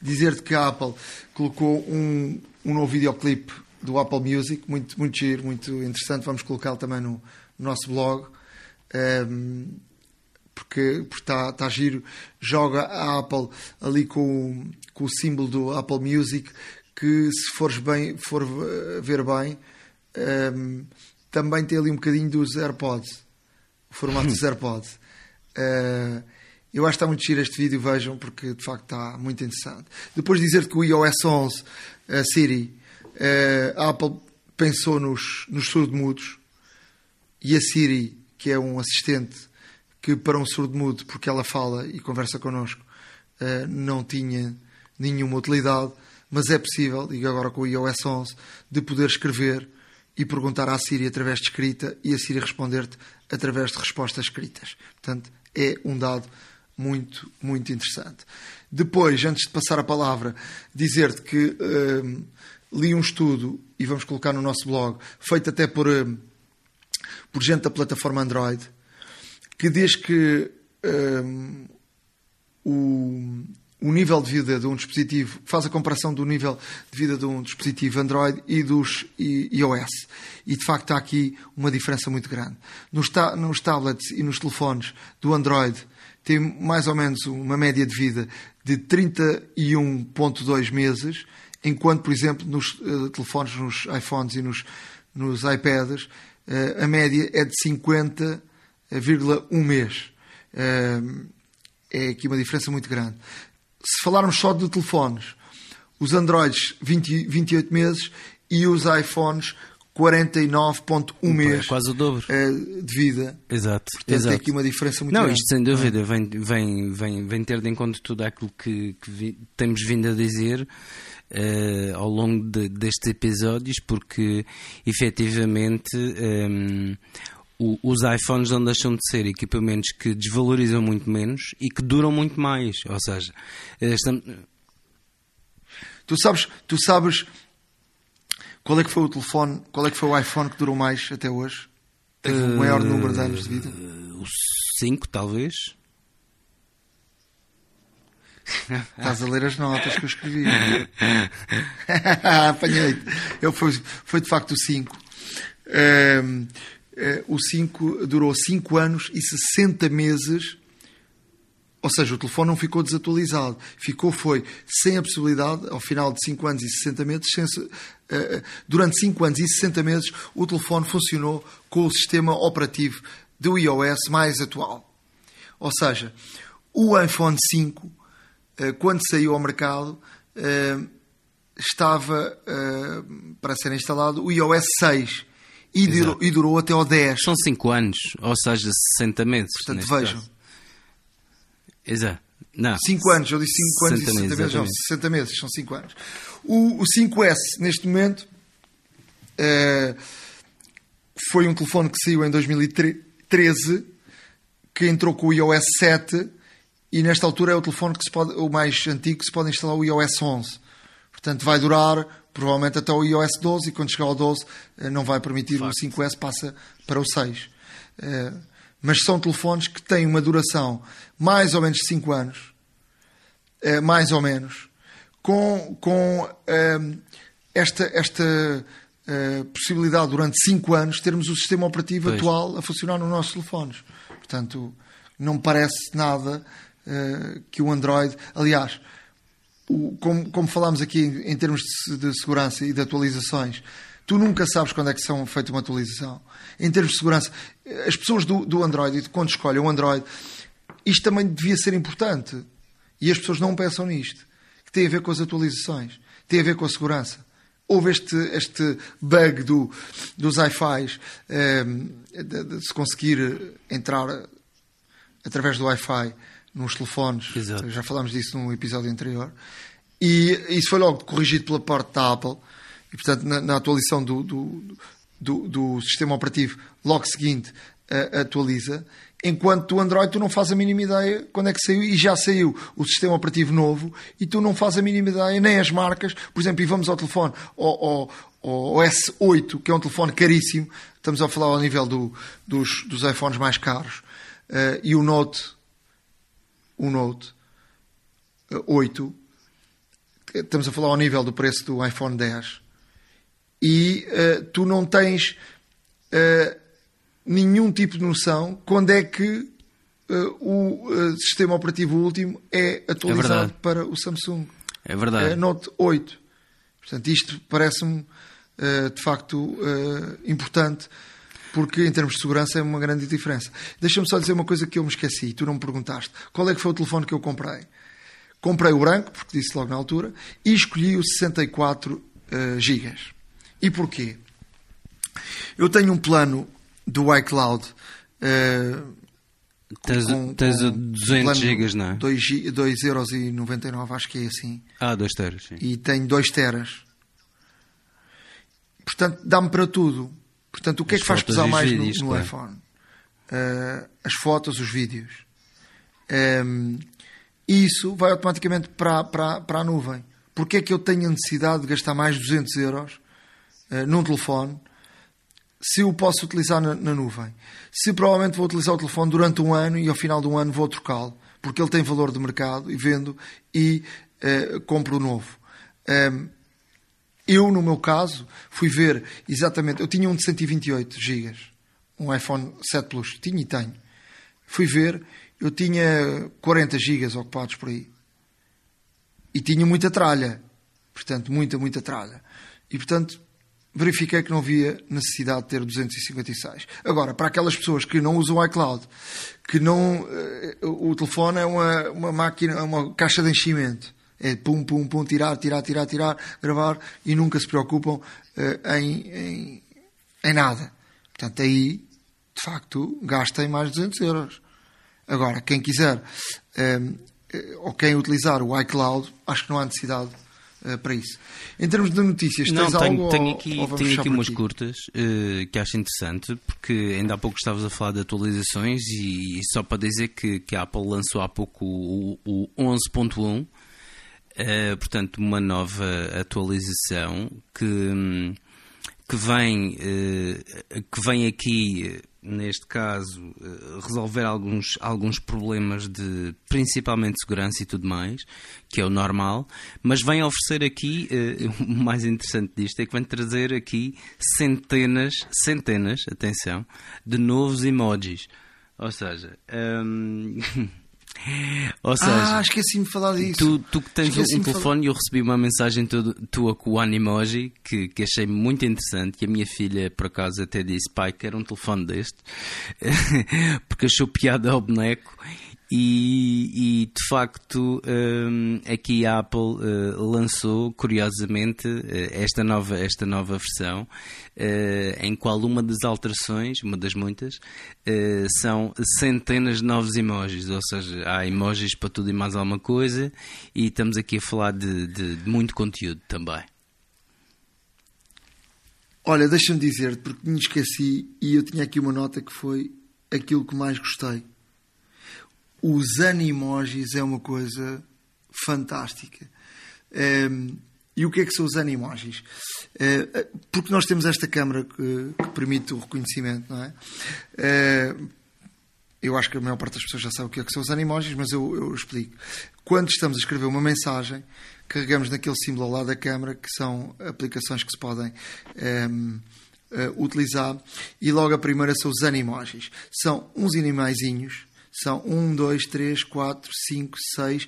dizer-te que a Apple colocou um novo videoclipe do Apple Music, muito, muito giro, muito interessante. Vamos colocá-lo também no nosso blog, porque está giro. Joga a Apple ali com o símbolo do Apple Music, que se for ver bem, também tem ali um bocadinho dos AirPods, o formato dos AirPods. Eu acho que está muito giro este vídeo, vejam, porque de facto está muito interessante. Depois de dizer que o iOS 11, a Siri, a Apple pensou nos surdo-mudos, e a Siri, que é um assistente que para um surdo-mudo, porque ela fala e conversa connosco, não tinha nenhuma utilidade, mas é possível, digo agora com o iOS 11, de poder escrever e perguntar à Siri através de escrita e a Siri responder-te através de respostas escritas. Portanto, é um dado muito, muito interessante. Depois, antes de passar a palavra, dizer-te que li um estudo, e vamos colocar no nosso blog, feito até por gente da plataforma Android, que diz que o nível de vida de um dispositivo, faz a comparação do nível de vida de um dispositivo Android e dos iOS. E de facto há aqui uma diferença muito grande. Nos tablets e nos telefones do Android tem mais ou menos uma média de vida de 31.2 meses, enquanto, por exemplo, nos telefones, nos iPhones e nos iPads, a média é de 50,1 mês. É aqui uma diferença muito grande. Se falarmos só de telefones, os Androids 28 meses e os iPhones 49.1 mês. É quase o dobro de vida. Exato. Portanto, exato. Tem aqui uma diferença muito grande. Isto sem dúvida vem ter de encontro tudo aquilo que temos vindo a dizer ao longo destes episódios, porque efetivamente os iPhones não deixam de ser equipamentos que desvalorizam muito menos e que duram muito mais. Ou seja, tu sabes qual é que foi o telefone, qual é que foi o iPhone que durou mais até hoje? Teve o maior número de anos de vida? O 5, talvez. Estás a ler as notas que eu escrevi. Apanhei-te. Foi de facto o 5. O 5 durou 5 anos e 60 meses, ou seja, o telefone não ficou desatualizado, foi sem a possibilidade, ao final de 5 anos e 60 meses, durante 5 anos e 60 meses, o telefone funcionou com o sistema operativo do iOS mais atual. Ou seja, o iPhone 5, quando saiu ao mercado, estava para ser instalado o iOS 6. E durou até ao 10. São 5 anos, ou seja, 60 meses. Portanto, vejam. Caso. Exato. 5 anos, eu disse 5 anos e 60 meses. Exatamente. Não, 60 meses, são 5 anos. O 5S, neste momento, foi um telefone que saiu em 2013, que entrou com o iOS 7, e nesta altura é o telefone o mais antigo que se pode instalar o iOS 11. Portanto, vai durar provavelmente até o iOS 12, e quando chegar ao 12 não vai permitir, o 5S passa para o 6. Mas são telefones que têm uma duração mais ou menos de 5 anos, mais ou menos, com esta possibilidade durante 5 anos termos o sistema operativo atual a funcionar nos nossos telefones. Portanto, não me parece nada que o Android... Aliás... Como falámos aqui em termos de segurança e de atualizações, tu nunca sabes quando é que são feita uma atualização. Em termos de segurança, as pessoas do Android, quando escolhem o Android, isto também devia ser importante. E as pessoas não pensam nisto. Que tem a ver com as atualizações, tem a ver com a segurança. Houve este bug dos Wi-Fi, de se conseguir entrar através do Wi-Fi nos telefones. Exato. Já falámos disso num episódio anterior, e isso foi logo corrigido pela parte da Apple, e portanto na atualização do sistema operativo logo seguinte atualiza, enquanto o Android tu não fazes a mínima ideia quando é que saiu, e já saiu o sistema operativo novo e tu não fazes a mínima ideia, nem as marcas. Por exemplo, e vamos ao telefone, o S8, que é um telefone caríssimo, estamos a falar ao nível dos iPhones mais caros, e o Note 8, estamos a falar ao nível do preço do iPhone X, e tu não tens nenhum tipo de noção quando é que o sistema operativo último é atualizado para o Samsung. É verdade. Note 8. Portanto, isto parece-me de facto importante, porque em termos de segurança é uma grande diferença. Deixa-me só dizer uma coisa que eu me esqueci, tu não me perguntaste. Qual é que foi o telefone que eu comprei? Comprei o branco, porque disse logo na altura, e escolhi o 64 GB. E porquê? Eu tenho um plano do iCloud. Tens 200 GB, não é? 2,99€, acho que é assim. Ah, 2 teras, sim. E tenho 2 teras. Portanto, dá-me para tudo. Portanto, o que as é que faz pesar mais vídeos, no claro. iPhone? As fotos, os vídeos. Isso vai automaticamente para a nuvem. Porque é que eu tenho a necessidade de gastar mais de 200€ num telefone se eu posso utilizar na nuvem? Se provavelmente vou utilizar o telefone durante um ano e ao final de um ano vou trocá-lo, porque ele tem valor de mercado e vendo e compro o novo. Eu, no meu caso, fui ver exatamente... Eu tinha um de 128 GB, um iPhone 7 Plus. Tinha e tenho. Fui ver... Eu tinha 40 gigas ocupados por aí. E tinha muita tralha. Portanto, muita tralha. E, portanto, verifiquei que não havia necessidade de ter 256. Agora, para aquelas pessoas que não usam o iCloud, que não... o telefone é uma máquina, é uma caixa de enchimento. É pum, tirar, gravar, e nunca se preocupam em nada. Portanto, aí, de facto, gastem mais de 200€. Agora, quem quiser ou quem utilizar o iCloud, acho que não há necessidade para isso. Em termos de notícias, tens algo? Tenho aqui umas curtas que acho interessante, porque ainda há pouco estavas a falar de atualizações e só para dizer que a Apple lançou há pouco o 11.1, portanto uma nova atualização que vem aqui... neste caso, resolver alguns problemas de, principalmente, segurança e tudo mais, que é o normal, mas vem oferecer aqui, o mais interessante disto é que vem trazer aqui centenas, atenção, de novos emojis. Ou seja, esqueci-me de falar disso. Tu que tens um telefone, eu recebi uma mensagem tua com o Animoji que achei muito interessante. E a minha filha, por acaso, até disse: pai, quero um telefone deste, porque achou piada ao boneco. E de facto, aqui a Apple lançou, curiosamente, esta nova versão, em qual uma das alterações, uma das muitas, são centenas de novos emojis. Ou seja, há emojis para tudo e mais alguma coisa, e estamos aqui a falar de muito conteúdo também. Olha, deixa-me dizer-te, porque me esqueci, e eu tinha aqui uma nota que foi aquilo que mais gostei. Os animojis é uma coisa fantástica. E o que é que são os animojis? Porque nós temos esta câmara que permite o reconhecimento, não é? Eu acho que a maior parte das pessoas já sabe o que é que são os animojis, mas eu explico. Quando estamos a escrever uma mensagem, carregamos naquele símbolo ao lado da câmara, que são aplicações que se podem... utilizar. E logo a primeira são os animojis. São uns animaizinhos... São 1, 2, 3, 4, 5, 6,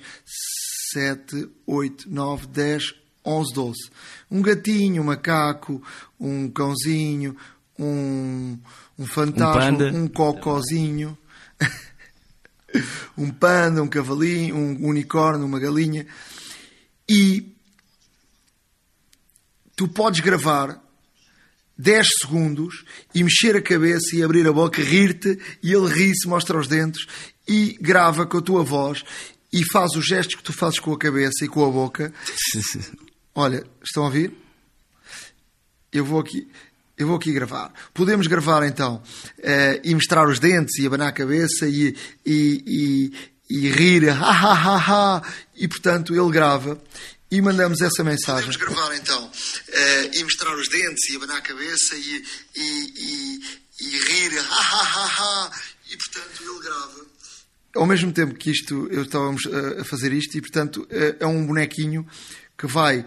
7, 8, 9, 10, 11, 12. Um gatinho, um macaco, um cãozinho, um fantasma, um cocózinho, um panda, um cavalinho, um unicórnio, uma galinha. E tu podes gravar 10 segundos e mexer a cabeça e abrir a boca, rir-te, e ele ri-se, mostra os dentes e grava com a tua voz e faz os gestos que tu fazes com a cabeça e com a boca. Olha, estão a ouvir? Eu vou aqui gravar. Podemos gravar então e mostrar os dentes e abanar a cabeça e rir, ha ha ha ha, e portanto ele grava. E mandamos essa mensagem. Podemos gravar então e mostrar os dentes e abanar a cabeça e rir, ha ha ha ha, e portanto ele grava. Ao mesmo tempo que isto, eu estávamos a fazer isto, e portanto é um bonequinho que vai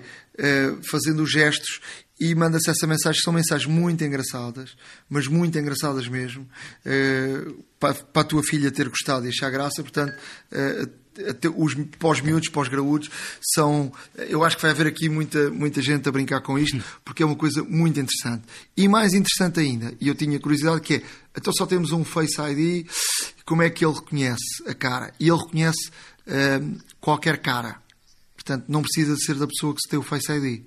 fazendo os gestos e manda-se essa mensagem. São mensagens muito engraçadas, mas muito engraçadas mesmo, para a tua filha ter gostado e achar graça. Portanto, os pós-miúdos, pós-graúdos, são... Eu acho que vai haver aqui muita gente a brincar com isto, porque é uma coisa muito interessante. E mais interessante ainda, e eu tinha curiosidade, que é, então só temos um Face ID, como é que ele reconhece a cara? E ele reconhece qualquer cara. Portanto, não precisa de ser da pessoa que se tem o Face ID.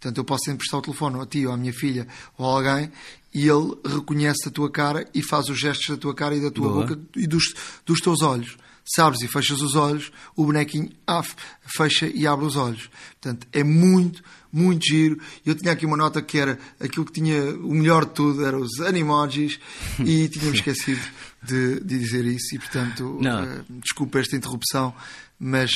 Portanto, eu posso emprestar o telefone a ti, ou à minha filha, ou a alguém, e ele reconhece a tua cara e faz os gestos da tua cara e da tua boca e dos teus olhos. Sabes e fechas os olhos, o bonequinho fecha e abre os olhos. Portanto, é muito, muito giro. Eu tinha aqui uma nota que era aquilo que tinha o melhor de tudo, eram os animojis, e tinha-me esquecido de dizer isso. E, portanto, desculpa esta interrupção, mas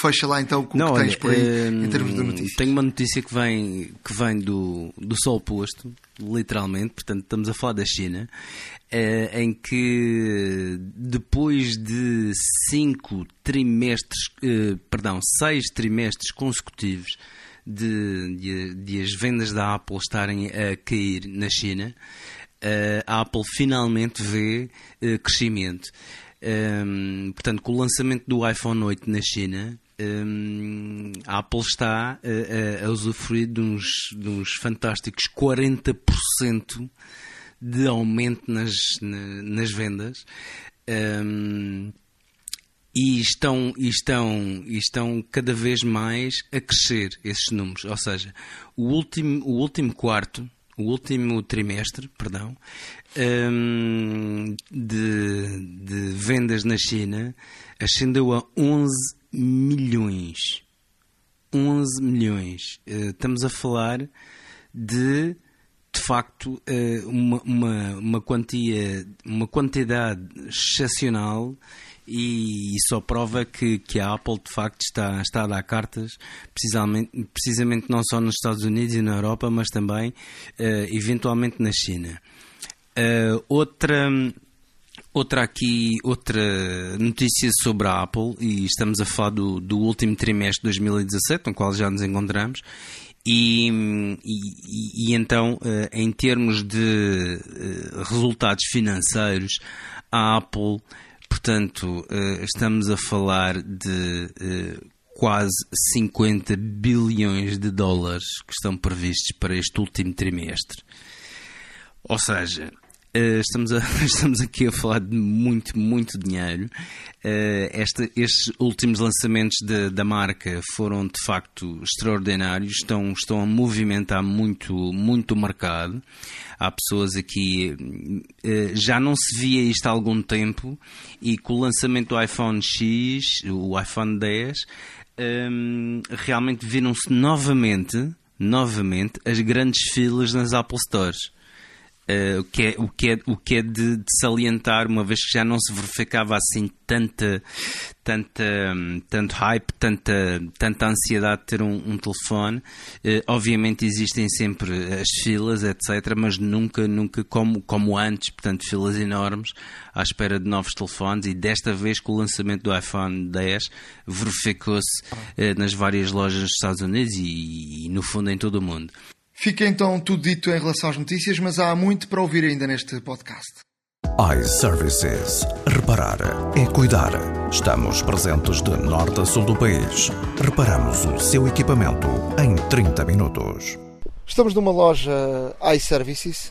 fecha lá então com o que tens por aí em termos de notícias. Tenho uma notícia que vem do sol posto, literalmente. Portanto, estamos a falar da China, em que depois de 6 trimestres consecutivos de as vendas da Apple estarem a cair na China, a Apple finalmente vê crescimento. Portanto, com o lançamento do iPhone 8 na China, a Apple está a usufruir de uns fantásticos 40% de aumento nas vendas, e estão cada vez mais a crescer esses números. Ou seseja, o último trimestre, de vendas na China ascendeu a 11 milhões. 11 milhões. Estamos a falar de facto, uma quantidade excepcional, e só prova que a Apple de facto está a dar cartas, precisamente não só nos Estados Unidos e na Europa, mas também eventualmente na China. Outra notícia sobre a Apple, e estamos a falar do último trimestre de 2017, no qual já nos encontramos. E então, em termos de resultados financeiros, a Apple, portanto, estamos a falar de quase 50 bilhões de dólares que estão previstos para este último trimestre. Ou seja, estamos aqui a falar de muito, muito dinheiro. Estes últimos lançamentos da marca foram de facto extraordinários, estão a movimentar muito, muito o mercado. Há pessoas aqui, já não se via isto há algum tempo, e com o lançamento do iPhone X, o iPhone X, realmente viram-se novamente as grandes filas nas Apple Stores. O que é de salientar, uma vez que já não se verificava assim tanto hype, tanta ansiedade de ter um telefone. Obviamente existem sempre as filas, etc., mas nunca como antes, portanto, filas enormes à espera de novos telefones, e desta vez, com o lançamento do iPhone X, verificou-se nas várias lojas dos Estados Unidos e no fundo em todo o mundo. Fica então tudo dito em relação às notícias, mas há muito para ouvir ainda neste podcast. iServices. Reparar é cuidar. Estamos presentes de norte a sul do país. Reparamos o seu equipamento em 30 minutos. Estamos numa loja iServices,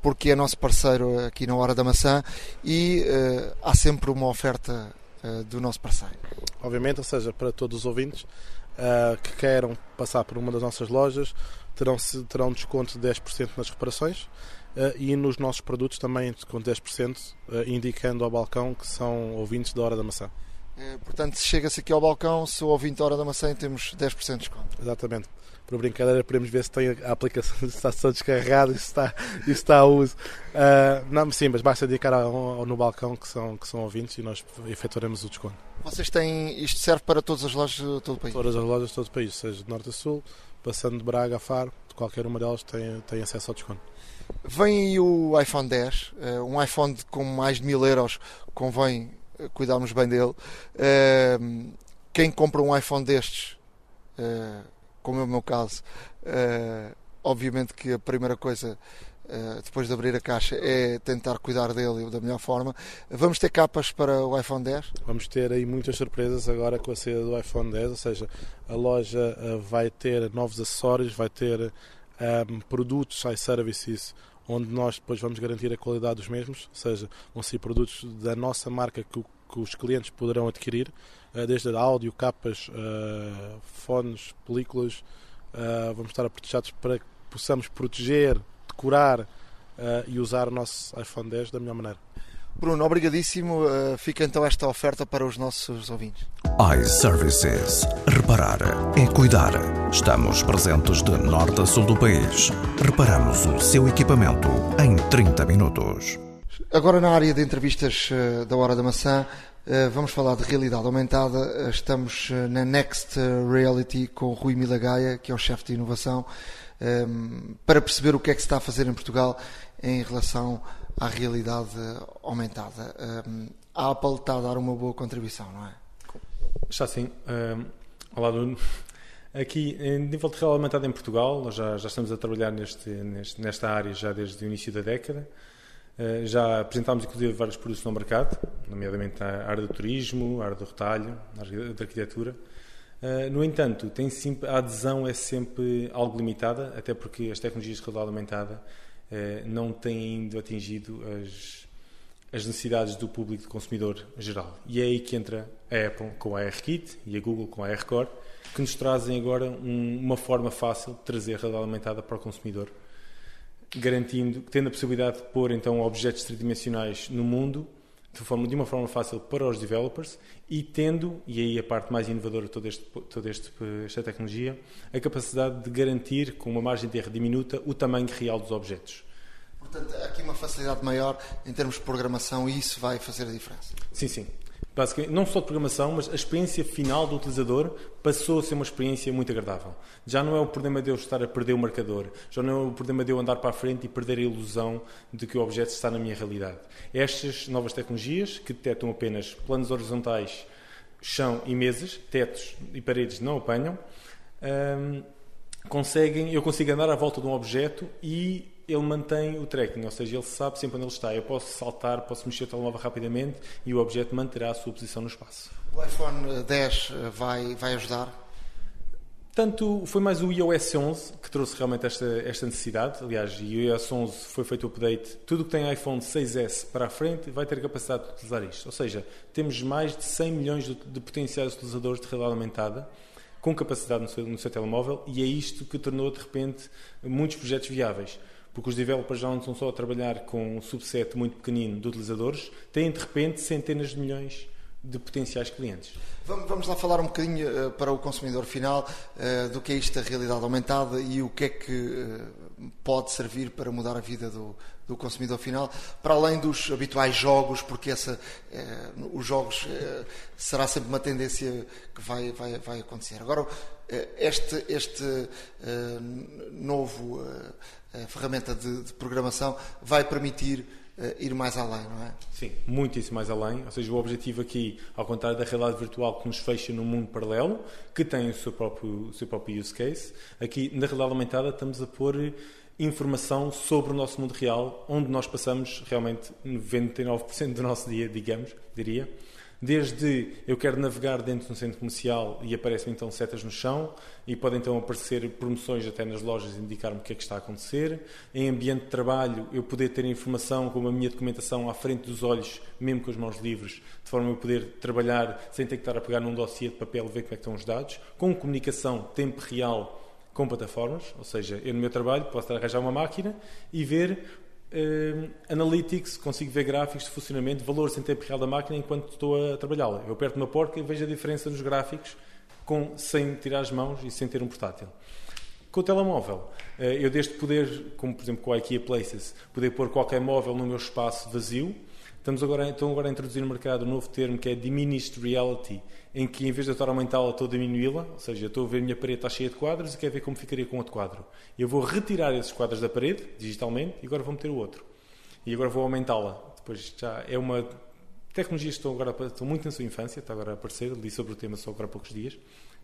porque é nosso parceiro aqui na Hora da Maçã, e há sempre uma oferta do nosso parceiro. Obviamente, ou seja, para todos os ouvintes, que queiram passar por uma das nossas lojas, terão desconto de 10% nas reparações, e nos nossos produtos também desconto de 10%, indicando ao balcão que são ouvintes da Hora da Maçã. Portanto, se chega-se aqui ao balcão, se o ouvinte da Hora da Maçã, temos 10% de desconto. Exatamente. Por brincadeira, podemos ver se tem a aplicação, se está só descarregada e se está a uso. Não, sim, mas basta indicar no balcão que são ouvintes, e nós efetuaremos o desconto. Vocês têm... Isto serve para todas as lojas de todo o país? Todas as lojas de todo o país, seja de norte a sul, passando de Braga a Faro, de qualquer uma delas tem acesso ao desconto. Vem aí o iPhone X, um iPhone com mais de 1.000 euros, convém cuidarmos bem dele. Quem compra um iPhone destes como é o meu caso, obviamente que a primeira coisa depois de abrir a caixa é tentar cuidar dele da melhor forma. Vamos ter capas para o iPhone X? Vamos ter aí muitas surpresas agora com a saída do iPhone X, ou seja, a loja vai ter novos acessórios, vai ter produtos iServices, onde nós depois vamos garantir a qualidade dos mesmos, ou seja, vão ser produtos da nossa marca que os clientes poderão adquirir, desde áudio, capas, fones, películas. Vamos estar aprotejados para que possamos proteger, decorar e usar o nosso iPhone X da melhor maneira. Bruno, obrigadíssimo. Fica então esta oferta para os nossos ouvintes. iServices. Reparar é cuidar. Estamos presentes de norte a sul do país. Reparamos o seu equipamento em 30 minutos. Agora, na área de entrevistas da Hora da Maçã, vamos falar de realidade aumentada. Estamos na Next Reality com o Rui Milagaia, que é o chefe de inovação, para perceber o que é que se está a fazer em Portugal em relação à realidade aumentada. A Apple está a dar uma boa contribuição, não é? Está sim. Olá, Nuno. Aqui, em nível de realidade aumentada em Portugal, nós já estamos a trabalhar nesta área já desde o início da década. Já apresentámos, inclusive, vários produtos no mercado, nomeadamente a área do turismo, a área do retalho, a área da arquitetura. No entanto, a adesão é sempre algo limitada, até porque as tecnologias de realidade aumentada não têm ainda atingido as necessidades do público de consumidor geral. E é aí que entra a Apple com a ARKit e a Google com a AirCore, que nos trazem agora uma forma fácil de trazer a realidade aumentada para o consumidor, garantindo, tendo a possibilidade de pôr então objetos tridimensionais no mundo de uma forma fácil para os developers e tendo, e aí a parte mais inovadora de toda esta tecnologia, a capacidade de garantir com uma margem de erro diminuta o tamanho real dos objetos. Portanto, aqui uma facilidade maior em termos de programação e isso vai fazer a diferença. Sim, sim. Basicamente, não só de programação, mas a experiência final do utilizador passou a ser uma experiência muito agradável. Já não é o problema de eu estar a perder o marcador, já não é o problema de eu andar para a frente e perder a ilusão de que o objeto está na minha realidade. Estas novas tecnologias, que detectam apenas planos horizontais, chão e mesas, tetos e paredes não apanham, eu consigo andar à volta de um objeto e ele mantém o tracking, ou seja, ele sabe sempre onde ele está. Eu posso saltar, posso mexer o telemóvel rapidamente e o objeto manterá a sua posição no espaço. O iPhone X vai ajudar? Tanto foi mais o iOS 11 que trouxe realmente esta necessidade. Aliás, o iOS 11 foi feito o update. Tudo que tem iPhone 6S para a frente vai ter capacidade de utilizar isto. Ou seja, temos mais de 100 milhões de potenciais utilizadores de realidade aumentada com capacidade no seu telemóvel e é isto que tornou, de repente, muitos projetos viáveis. Porque os developers já não são só a trabalhar com um subset muito pequenino de utilizadores, têm de repente centenas de milhões de potenciais clientes. Vamos lá falar um bocadinho para o consumidor final do que é isto da realidade aumentada e o que é que pode servir para mudar a vida do consumidor final, para além dos habituais jogos, porque os jogos será sempre uma tendência que vai acontecer. Agora, este novo ferramenta de programação vai permitir ir mais além, não é? Sim, muitíssimo mais além. Ou seja, o objetivo aqui, ao contrário da realidade virtual que nos fecha num mundo paralelo, que tem o seu próprio use case, aqui na realidade aumentada estamos a pôr informação sobre o nosso mundo real, onde nós passamos realmente 99% do nosso dia, diria. Desde eu quero navegar dentro de um centro comercial e aparecem então setas no chão e podem então aparecer promoções até nas lojas e indicar-me o que é que está a acontecer. Em ambiente de trabalho eu poder ter informação como a minha documentação à frente dos olhos, mesmo com as mãos livres, de forma a eu poder trabalhar sem ter que estar a pegar num dossiê de papel e ver como é que estão os dados, com comunicação tempo real com plataformas, ou seja, eu no meu trabalho posso estar a arranjar uma máquina e ver analytics, consigo ver gráficos de funcionamento, valores em tempo real da máquina enquanto estou a trabalhá-la. Eu aperto uma porta e vejo a diferença nos gráficos sem tirar as mãos e sem ter um portátil. Com o telemóvel, eu desde poder, como por exemplo com a IKEA Places, poder pôr qualquer móvel no meu espaço vazio, estão agora a introduzir no mercado um novo termo que é Diminished Reality, em que em vez de eu estar a aumentá-la, estou a diminuí-la, ou seja, estou a ver a minha parede está cheia de quadros e quero ver como ficaria com outro quadro. Eu vou retirar esses quadros da parede, digitalmente, e agora vou meter o outro. E agora vou aumentá-la. Depois já é uma tecnologia que estou muito na sua infância, está agora a aparecer, li sobre o tema só agora há poucos dias,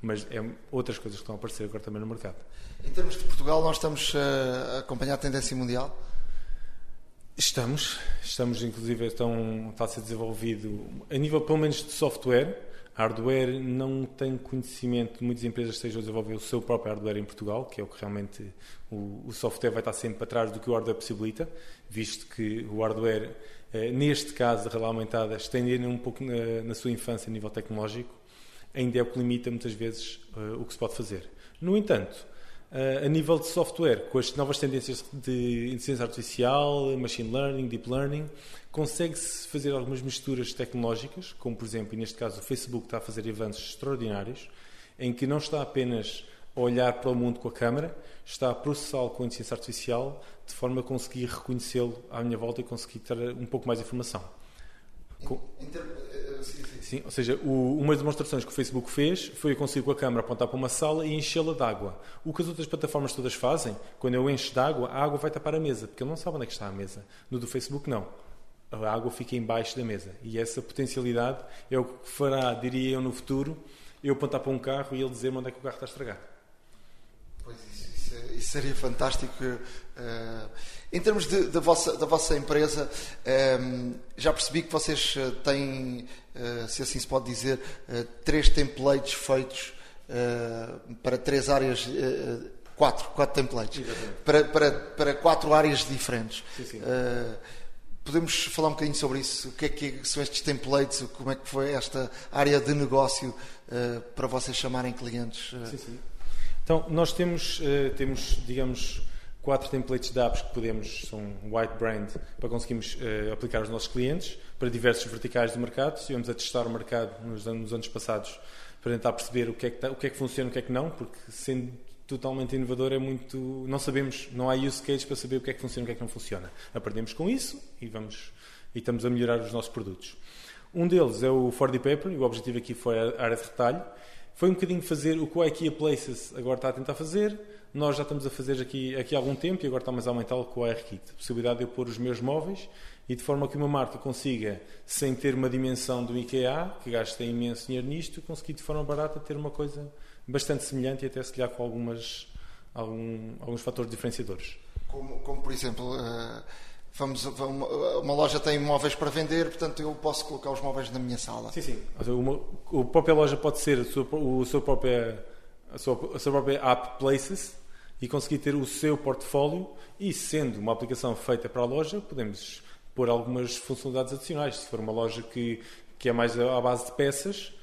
mas é outras coisas que estão a aparecer agora também no mercado. Em termos de Portugal, nós estamos a acompanhar a tendência mundial? Estamos inclusive, está a ser desenvolvido, a nível pelo menos de software. Hardware, não tenho conhecimento de muitas empresas que estejam a desenvolver o seu próprio hardware em Portugal, que é o que realmente o software vai estar sempre atrás do que o hardware possibilita, visto que o hardware, neste caso, regulamentada, estendendo um pouco na sua infância a nível tecnológico, ainda é o que limita muitas vezes o que se pode fazer. No entanto, a nível de software, com as novas tendências de inteligência artificial, machine learning, deep learning, consegue-se fazer algumas misturas tecnológicas, como por exemplo, e neste caso o Facebook está a fazer avanços extraordinários, em que não está apenas a olhar para o mundo com a câmara, está a processá-lo com a inteligência artificial, de forma a conseguir reconhecê-lo à minha volta e conseguir ter um pouco mais de informação. Sim, ou seja, uma das demonstrações que o Facebook fez foi eu conseguir com a câmera apontar para uma sala e enchê-la de água. O que as outras plataformas todas fazem, quando eu encho de água, a água vai tapar a mesa, porque ele não sabe onde é que está a mesa. No do Facebook, não. A água fica embaixo da mesa. E essa potencialidade é o que fará, diria eu, no futuro, eu apontar para um carro e ele dizer-me onde é que o carro está estragado. Pois isso seria fantástico. Em termos da vossa empresa, já percebi que vocês têm, se assim se pode dizer, 3 templates feitos para 3 áreas, 4 templates para 4 áreas diferentes. Sim, sim. Podemos falar um bocadinho sobre isso? O que é que são estes templates? Como é que foi esta área de negócio para vocês chamarem clientes? Sim, sim. Então, nós temos, digamos, 4 templates de apps que podemos, são white brand, para conseguirmos aplicar aos nossos clientes, para diversos verticais do mercado. Estivemos a testar o mercado nos anos passados para tentar perceber o que é que funciona e o que é que não, porque sendo totalmente inovador é muito... Não sabemos, não há use case para saber o que é que funciona e o que é que não funciona. Aprendemos com isso e estamos a melhorar os nossos produtos. Um deles é o 4D Paper, e o objetivo aqui foi a área de retalho. Foi um bocadinho fazer o que o IKEA Places agora está a tentar fazer. Nós já estamos a fazer aqui há algum tempo e agora estamos a aumentá-lo com a ARKit. A possibilidade de eu pôr os meus móveis e de forma que uma marca consiga, sem ter uma dimensão do IKEA, que gasta imenso dinheiro nisto, conseguir de forma barata ter uma coisa bastante semelhante e até se calhar com alguns fatores diferenciadores. Como por exemplo... uma loja tem móveis para vender, portanto eu posso colocar os móveis na minha sala. Sim, sim. A própria loja pode ser a sua própria app Places e conseguir ter o seu portfólio, e sendo uma aplicação feita para a loja, podemos pôr algumas funcionalidades adicionais. Se for uma loja que é mais à base de peças,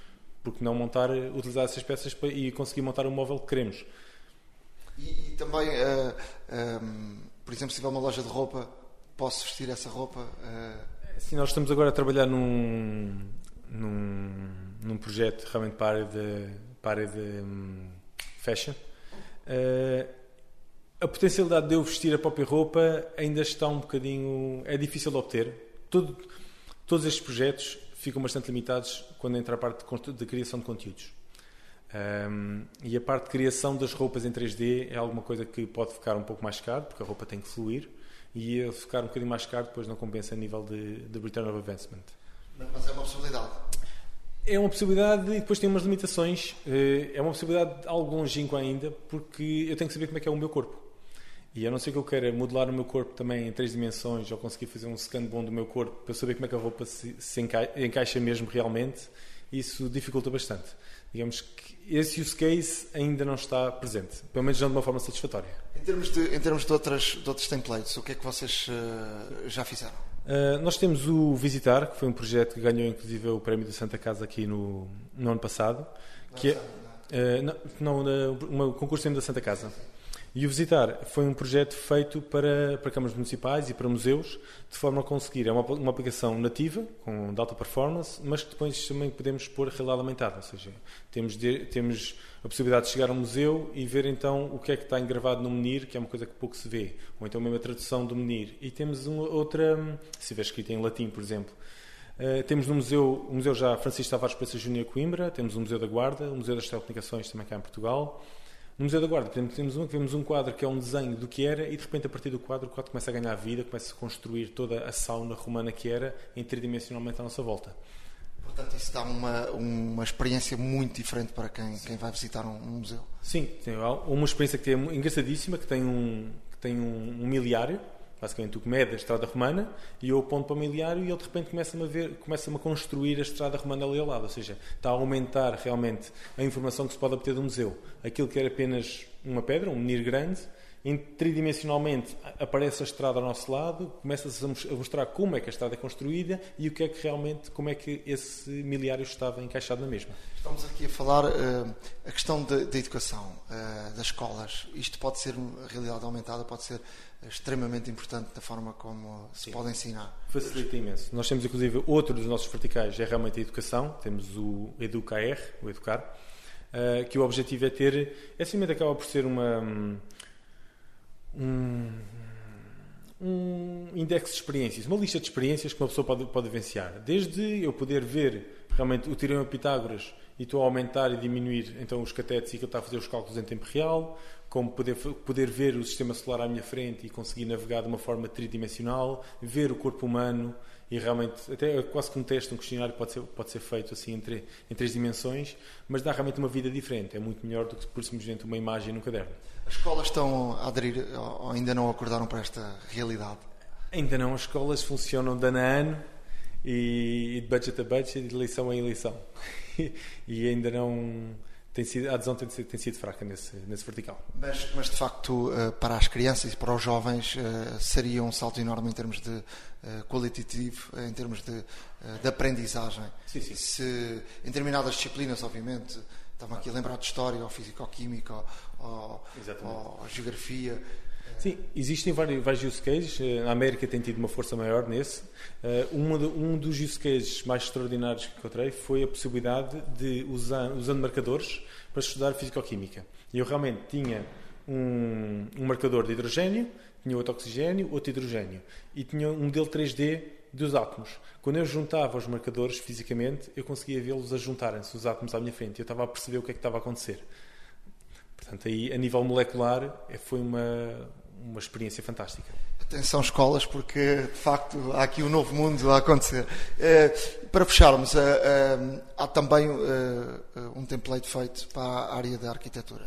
porque não utilizar essas peças e conseguir montar o móvel que queremos. E também, por exemplo, se tiver uma loja de roupa, posso vestir essa roupa? Sim, nós estamos agora a trabalhar num projeto realmente para a área de fashion. A potencialidade de eu vestir a própria roupa ainda está um bocadinho... É difícil de obter. Todos estes projetos ficam bastante limitados quando entra a parte de criação de conteúdos. E a parte de criação das roupas em 3D é alguma coisa que pode ficar um pouco mais caro, porque a roupa tem que fluir. E a ficar um bocadinho mais caro depois não compensa a nível de return of investment. Mas é uma possibilidade? É uma possibilidade e depois tem umas limitações. É uma possibilidade algo longínqua ainda, porque eu tenho que saber como é que é o meu corpo. E a não ser que eu queira modelar o meu corpo também em 3 dimensões ou conseguir fazer um scan bom do meu corpo para saber como é que a roupa se encaixa mesmo realmente, isso dificulta bastante. Digamos que esse use case ainda não está presente, pelo menos não de uma forma satisfatória. Em termos de outros templates, o que é que vocês já fizeram? Nós temos o Visitar, que foi um projeto que ganhou inclusive o prémio da Santa Casa aqui no ano passado, que é um concurso da Santa Casa. E o Visitar foi um projeto feito para câmaras municipais e para museus, de forma a conseguir, é uma aplicação nativa, de alta performance, mas que depois também podemos pôr realidade aumentada, ou seja, temos a possibilidade de chegar a um museu e ver então o que é que está engravado no menir, que é uma coisa que pouco se vê, ou então mesmo a tradução do menir. E temos outra, se estiver escrita em latim, por exemplo. Temos no museu, o Museu já Francisco Tavares Peças Júnior Coimbra, temos o Museu da Guarda, o Museu das Telecomunicações também cá em Portugal. No Museu da Guarda, por exemplo, vemos um quadro que é um desenho do que era e, de repente, a partir do quadro, o quadro começa a ganhar vida, começa a construir toda a sauna romana que era em tridimensionalmente à nossa volta. Portanto, isso dá uma experiência muito diferente para quem vai visitar um museu. Sim, tem uma experiência que é engraçadíssima, que tem um miliário. Basicamente, tu medes a estrada romana e eu aponto para o miliário e ele de repente começa-me a construir a estrada romana ali ao lado. Ou seja, está a aumentar realmente a informação que se pode obter do museu. Aquilo que era apenas uma pedra, um menhir grande, tridimensionalmente aparece a estrada ao nosso lado, começa-se a mostrar como é que a estrada é construída e o que é que realmente, como é que esse miliário estava encaixado na mesma. Estamos aqui a falar a questão da educação, das escolas. Isto pode ser a realidade aumentada, pode ser extremamente importante da forma como se pode ensinar. Facilita imenso. Nós temos inclusive outro dos nossos verticais, é realmente a educação. Temos o EducaR, o Educar, que o objetivo é ter, acima acaba por ser um index de experiências, uma lista de experiências que uma pessoa pode vivenciar. Desde eu poder ver realmente o teorema de Pitágoras e estou a aumentar e diminuir então os catetos e que ele está a fazer os cálculos em tempo real, como poder ver o sistema solar à minha frente e conseguir navegar de uma forma tridimensional, ver o corpo humano e realmente, até quase que um teste, um questionário pode ser feito assim em três dimensões, mas dá realmente uma vida diferente. É muito melhor do que por simplesmente uma imagem num caderno. As escolas estão a aderir ou ainda não acordaram para esta realidade? Ainda não. As escolas funcionam de ano a ano e de budget a budget, de eleição a eleição. E ainda não... a adesão tem sido fraca nesse vertical. Mas de facto, para as crianças e para os jovens, seria um salto enorme em termos de qualitativo, em termos de aprendizagem. Sim, sim. Se, em determinadas disciplinas, obviamente, estava aqui a lembrar de história, ou físico-química, ou geografia. Sim, existem vários use cases. A América tem tido uma força maior nesse. Um dos use cases mais extraordinários que encontrei foi a possibilidade de usar, usando marcadores, para estudar físico-química. Eu realmente tinha um marcador de hidrogênio, tinha outro oxigênio, outro hidrogênio, e tinha um modelo 3D dos átomos. Quando eu juntava os marcadores fisicamente, eu conseguia vê-los a juntarem-se, os átomos à minha frente. Eu estava a perceber o que é que estava a acontecer. Portanto, aí, a nível molecular, foi uma experiência fantástica. Atenção, escolas, porque de facto há aqui um novo mundo a acontecer. Para fecharmos, há também um template feito para a área da arquitetura.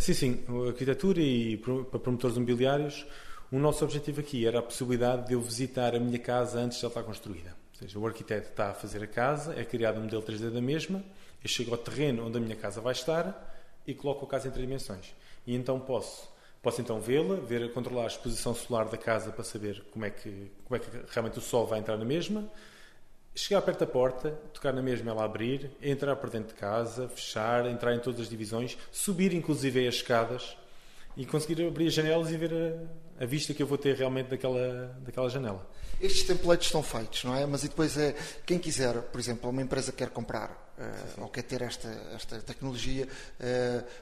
Sim, arquitetura e para promotores imobiliários. O nosso objetivo aqui era a possibilidade de eu visitar a minha casa antes de ela estar construída. Ou seja, o arquiteto está a fazer a casa, é criado um modelo 3D da mesma, eu chego ao terreno onde a minha casa vai estar e coloco a casa em três dimensões. E então posso então vê-la, controlar a exposição solar da casa para saber como é que realmente o sol vai entrar na mesma, chegar perto da porta, tocar na mesma, ela abrir, entrar por dentro de casa, fechar, entrar em todas as divisões, subir inclusive as escadas e conseguir abrir as janelas e ver a vista que eu vou ter realmente daquela janela. Estes templates estão feitos, não é? Mas e depois é quem quiser, por exemplo, uma empresa quer comprar ou quer ter esta tecnologia,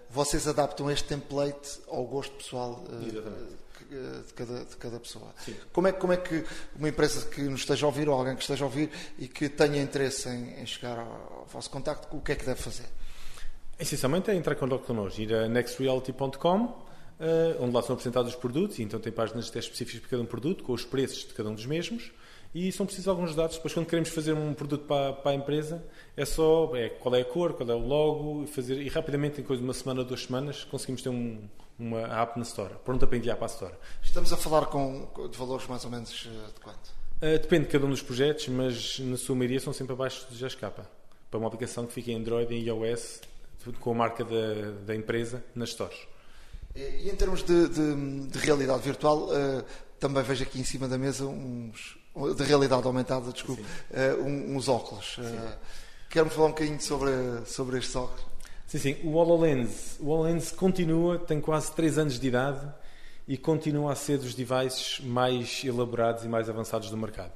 vocês adaptam este template ao gosto pessoal de cada pessoa. Como é que uma empresa que nos esteja a ouvir ou alguém que esteja a ouvir e que tenha interesse em chegar ao vosso contacto, o que é que deve fazer? Essencialmente é entrar em contato connosco, ir a nextreality.com, onde lá são apresentados os produtos, e então tem páginas até específicas para cada um produto, com os preços de cada um dos mesmos, e são precisos alguns dados. Depois, quando queremos fazer um produto para a empresa, é só qual é a cor, qual é o logo, e rapidamente, em coisa de uma semana ou 2 semanas, conseguimos ter uma app na Store, pronta para enviar para a Store. Estamos a falar de valores mais ou menos de quanto? Depende de cada um dos projetos, mas na sua maioria são sempre abaixo do JSK, para uma aplicação que fica em Android e iOS, com a marca da empresa, nas Stores. E em termos de realidade virtual, também vejo aqui em cima da mesa de realidade aumentada, desculpe, uns óculos. Quero-me falar um bocadinho sobre estes óculos. Sim. O HoloLens continua, tem quase 3 anos de idade e continua a ser dos devices mais elaborados e mais avançados do mercado.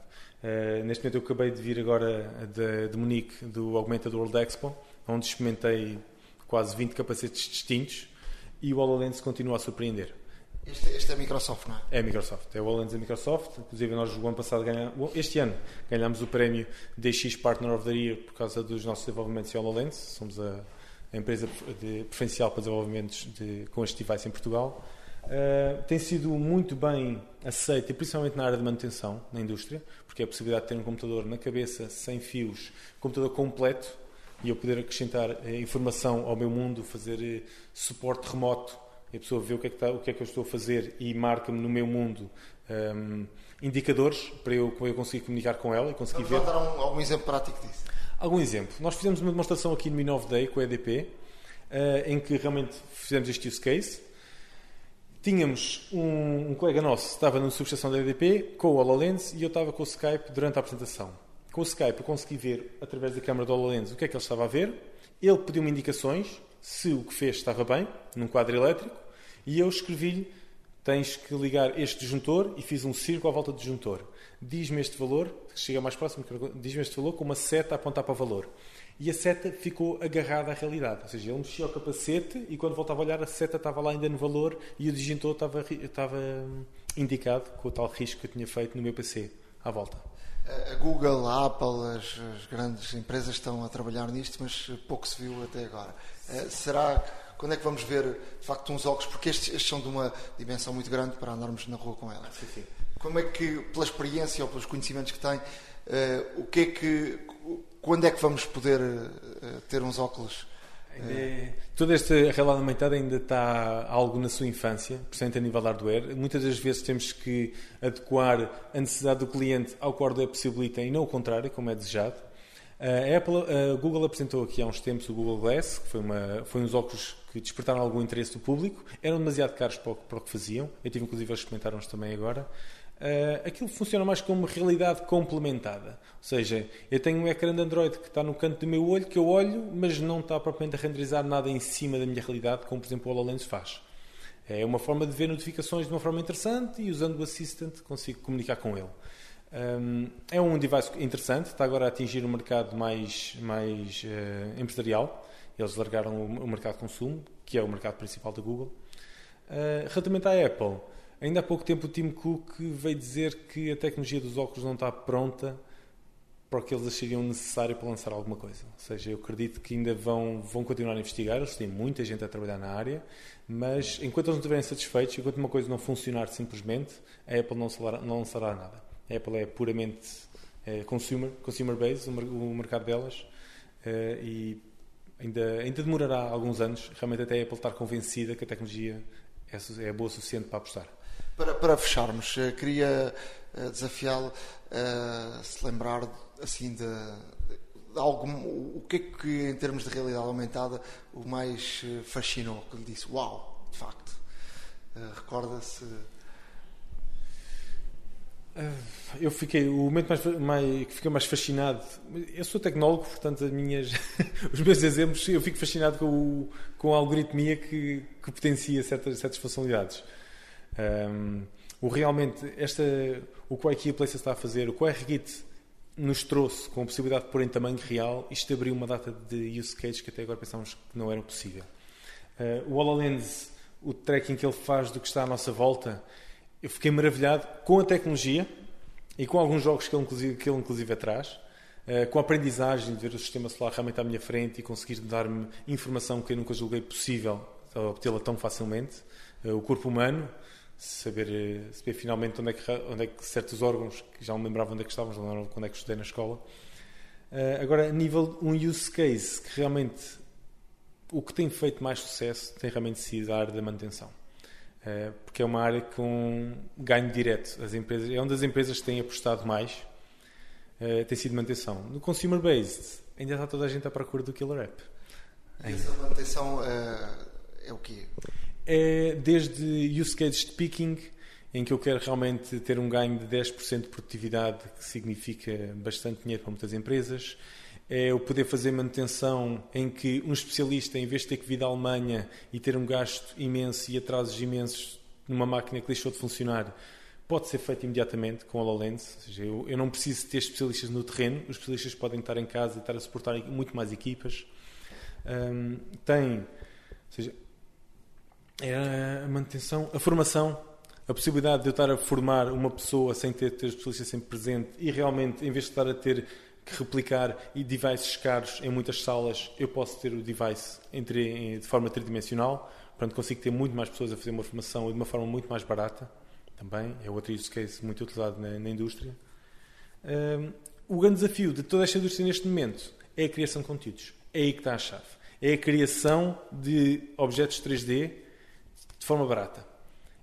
Neste momento eu acabei de vir agora de Munique, do Augmented World Expo, onde experimentei quase 20 capacetes distintos. E o HoloLens continua a surpreender. Este é a Microsoft, não é? É a Microsoft. É o HoloLens da Microsoft. Inclusive, nós este ano ganhámos o prémio DX Partner of the Year por causa dos nossos desenvolvimentos em HoloLens. Somos a empresa preferencial para desenvolvimentos com este device em Portugal. tem sido muito bem aceito, e principalmente na área de manutenção, na indústria, porque é a possibilidade de ter um computador na cabeça, sem fios, computador completo, e eu poder acrescentar informação ao meu mundo, fazer suporte remoto, e a pessoa vê o que é que eu estou a fazer e marca-me no meu mundo indicadores para eu conseguir comunicar com ela e conseguir ver. Vamos dar algum exemplo prático disso? Algum exemplo. Nós fizemos uma demonstração aqui no Minov Day com a EDP, em que realmente fizemos este use case. Tínhamos um colega nosso que estava numa subestação da EDP com o HoloLens e eu estava com o Skype durante a apresentação. Com o Skype eu consegui ver, através da câmara do HoloLens, o que é que ele estava a ver. Ele pediu-me indicações, se o que fez estava bem, num quadro elétrico, e eu escrevi-lhe: tens que ligar este disjuntor, e fiz um círculo à volta do disjuntor. Diz-me este valor, chega mais próximo, diz-me este valor com uma seta a apontar para o valor. E a seta ficou agarrada à realidade. Ou seja, ele mexia o capacete e quando voltava a olhar, a seta estava lá ainda no valor e o disjuntor estava indicado com o tal risco que eu tinha feito no meu PC, à volta. A Google, a Apple, as grandes empresas estão a trabalhar nisto, mas pouco se viu até agora. Será... Quando é que vamos ver, de facto, uns óculos? Porque estes são de uma dimensão muito grande para andarmos na rua com elas. Sim, sim. Como é que, pela experiência ou pelos conhecimentos que tem, quando é que vamos poder ter uns óculos? Toda esta realidade aumentada ainda está algo na sua infância, portanto, a nível de hardware. Muitas das vezes temos que adequar a necessidade do cliente ao que o hardware possibilita e não o contrário, como é desejado. A Google apresentou aqui há uns tempos o Google Glass, que foi uns óculos que despertaram algum interesse do público. Eram demasiado caros para o que faziam. Eu tive inclusive a experimentar uns também agora. Aquilo funciona mais como realidade complementada. Ou seja, eu tenho um ecrã de Android que está no canto do meu olho, que eu olho, mas não está propriamente a renderizar nada em cima da minha realidade, como por exemplo o HoloLens faz. É uma forma de ver notificações de uma forma interessante e usando o Assistant consigo comunicar com ele. É um device interessante, está agora a atingir um mercado mais empresarial. Eles largaram o mercado de consumo, que é o mercado principal da Google. Relativamente à Apple, ainda há pouco tempo o Tim Cook veio dizer que a tecnologia dos óculos não está pronta para o que eles achariam necessário para lançar alguma coisa. Ou seja, eu acredito que ainda vão continuar a investigar, eles têm muita gente a trabalhar na área, mas enquanto eles não estiverem satisfeitos, enquanto uma coisa não funcionar simplesmente, a Apple não lançará nada. A Apple é puramente consumer base, o mercado delas, e ainda demorará alguns anos, realmente, até a Apple estar convencida que a tecnologia é boa o suficiente para apostar. Para fecharmos, queria desafiá-lo a se lembrar assim de algo, o que é que, em termos de realidade aumentada, o mais fascinou, que lhe disse: uau, de facto. Recorda-se... Eu fiquei, o momento que fiquei mais fascinado, eu sou tecnólogo, portanto os meus exemplos, eu fico fascinado com a algoritmia que potencia certas funcionalidades. O que a IKEA Places está a fazer, o que a ARKit nos trouxe com a possibilidade de pôr em tamanho real, isto abriu uma data de use cases que até agora pensávamos que não era possível. O HoloLens, o tracking que ele faz do que está à nossa volta, eu fiquei maravilhado com a tecnologia e com alguns jogos que ele inclusive atrás, com a aprendizagem de ver o sistema solar realmente à minha frente e conseguir dar-me informação que eu nunca julguei possível obtê-la tão facilmente. O corpo humano, saber finalmente onde é que certos órgãos, que já não me lembrava onde é que estavam, já não lembrava quando é que estudei na escola. Agora, a nível de um use case, que realmente o que tem feito mais sucesso tem realmente sido a área da manutenção. Porque é uma área com ganho direto. É uma das empresas que tem apostado mais, tem sido manutenção. No consumer based, ainda está toda a gente à procura do killer app. E essa manutenção é o quê? É desde use cases de picking, em que eu quero realmente ter um ganho de 10% de produtividade, que significa bastante dinheiro para muitas empresas. É eu poder fazer manutenção em que um especialista, em vez de ter que vir da Alemanha e ter um gasto imenso e atrasos imensos numa máquina que deixou de funcionar, pode ser feito imediatamente com o HoloLens. Ou seja, eu não preciso ter especialistas no terreno, os especialistas podem estar em casa e estar a suportar muito mais equipas. A manutenção, a formação, a possibilidade de eu estar a formar uma pessoa sem ter os especialistas sempre presente e realmente, em vez de estar a ter que replicar e devices caros em muitas salas, eu posso ter o device de forma tridimensional, Portanto, consigo ter muito mais pessoas a fazer uma formação de uma forma muito mais barata. Também é outro use case muito utilizado na indústria. O grande desafio de toda esta indústria neste momento é a criação de conteúdos. É aí que está a chave. É a criação de objetos 3D de forma barata.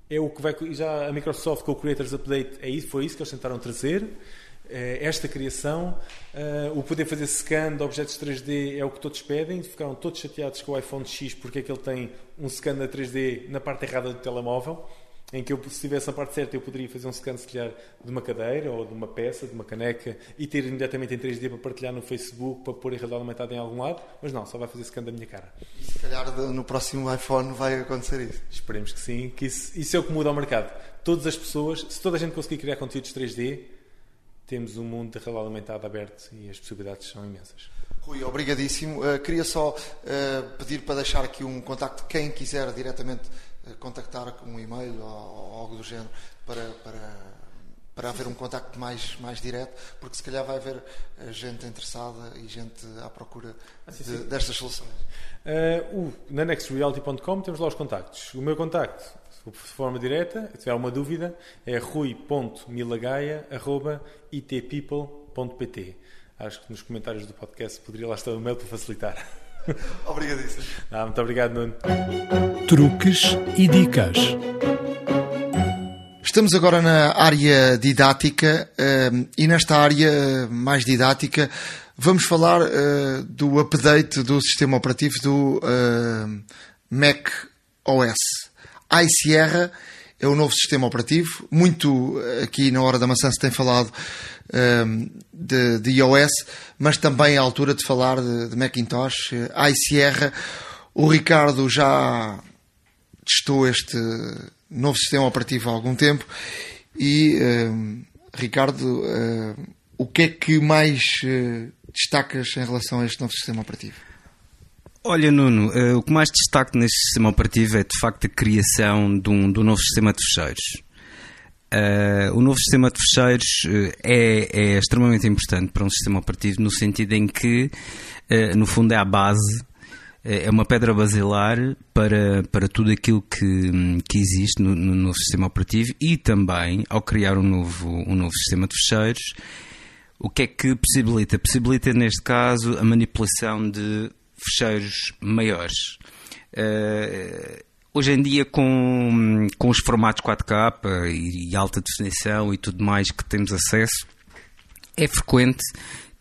É o que vai... Já a Microsoft, com o Creators Update, foi isso que eles tentaram trazer. Esta criação, o poder fazer scan de objetos 3D é o que todos pedem. Ficaram todos chateados com o iPhone X porque é que ele tem um scan a 3D na parte errada do telemóvel, em que eu, se tivesse a parte certa, eu poderia fazer um scan, se calhar, de uma cadeira ou de uma peça, de uma caneca, e ter imediatamente em 3D para partilhar no Facebook, para pôr enredado aumentado em algum lado, mas não, só vai fazer scan da minha cara. E se calhar no próximo iPhone vai acontecer isso. Esperemos que sim, que isso é o que muda ao mercado. Todas as pessoas, se toda a gente conseguir criar conteúdos 3D, temos um mundo de realidade aumentada aberto e as possibilidades são imensas. Rui, obrigadíssimo. Queria só pedir para deixar aqui um contacto, quem quiser diretamente contactar com um e-mail ou algo do género para haver um contacto mais direto, porque se calhar vai haver gente interessada e gente à procura destas soluções. Na nextreality.com temos lá os contactos. O meu contacto, de forma direta, se tiver uma dúvida, é rui.milagaia@itpeople.pt. Acho que nos comentários do podcast poderia lá estar o mail para facilitar. Obrigadíssimo. Muito obrigado, Nuno. Truques e dicas. Estamos agora na área didática e nesta área mais didática vamos falar do update do sistema operativo do Mac OS. iSierra é o novo sistema operativo. Muito aqui na Hora da Maçã se tem falado de iOS, mas também é a altura de falar de Macintosh. iSierra, o Ricardo já testou este novo sistema operativo há algum tempo e, Ricardo, o que é que mais destacas em relação a este novo sistema operativo? Olha, Nuno, o que mais destaco neste sistema operativo é, de facto, a criação de um novo sistema de fecheiros. O novo sistema de fecheiros é extremamente importante para um sistema operativo, no sentido em que, no fundo, é a base, é uma pedra basilar para tudo aquilo que existe no novo sistema operativo e também, ao criar um novo sistema de fecheiros, o que é que possibilita? Possibilita, neste caso, a manipulação de fecheiros maiores. Hoje em dia, com os formatos 4K e alta definição e tudo mais que temos acesso, é frequente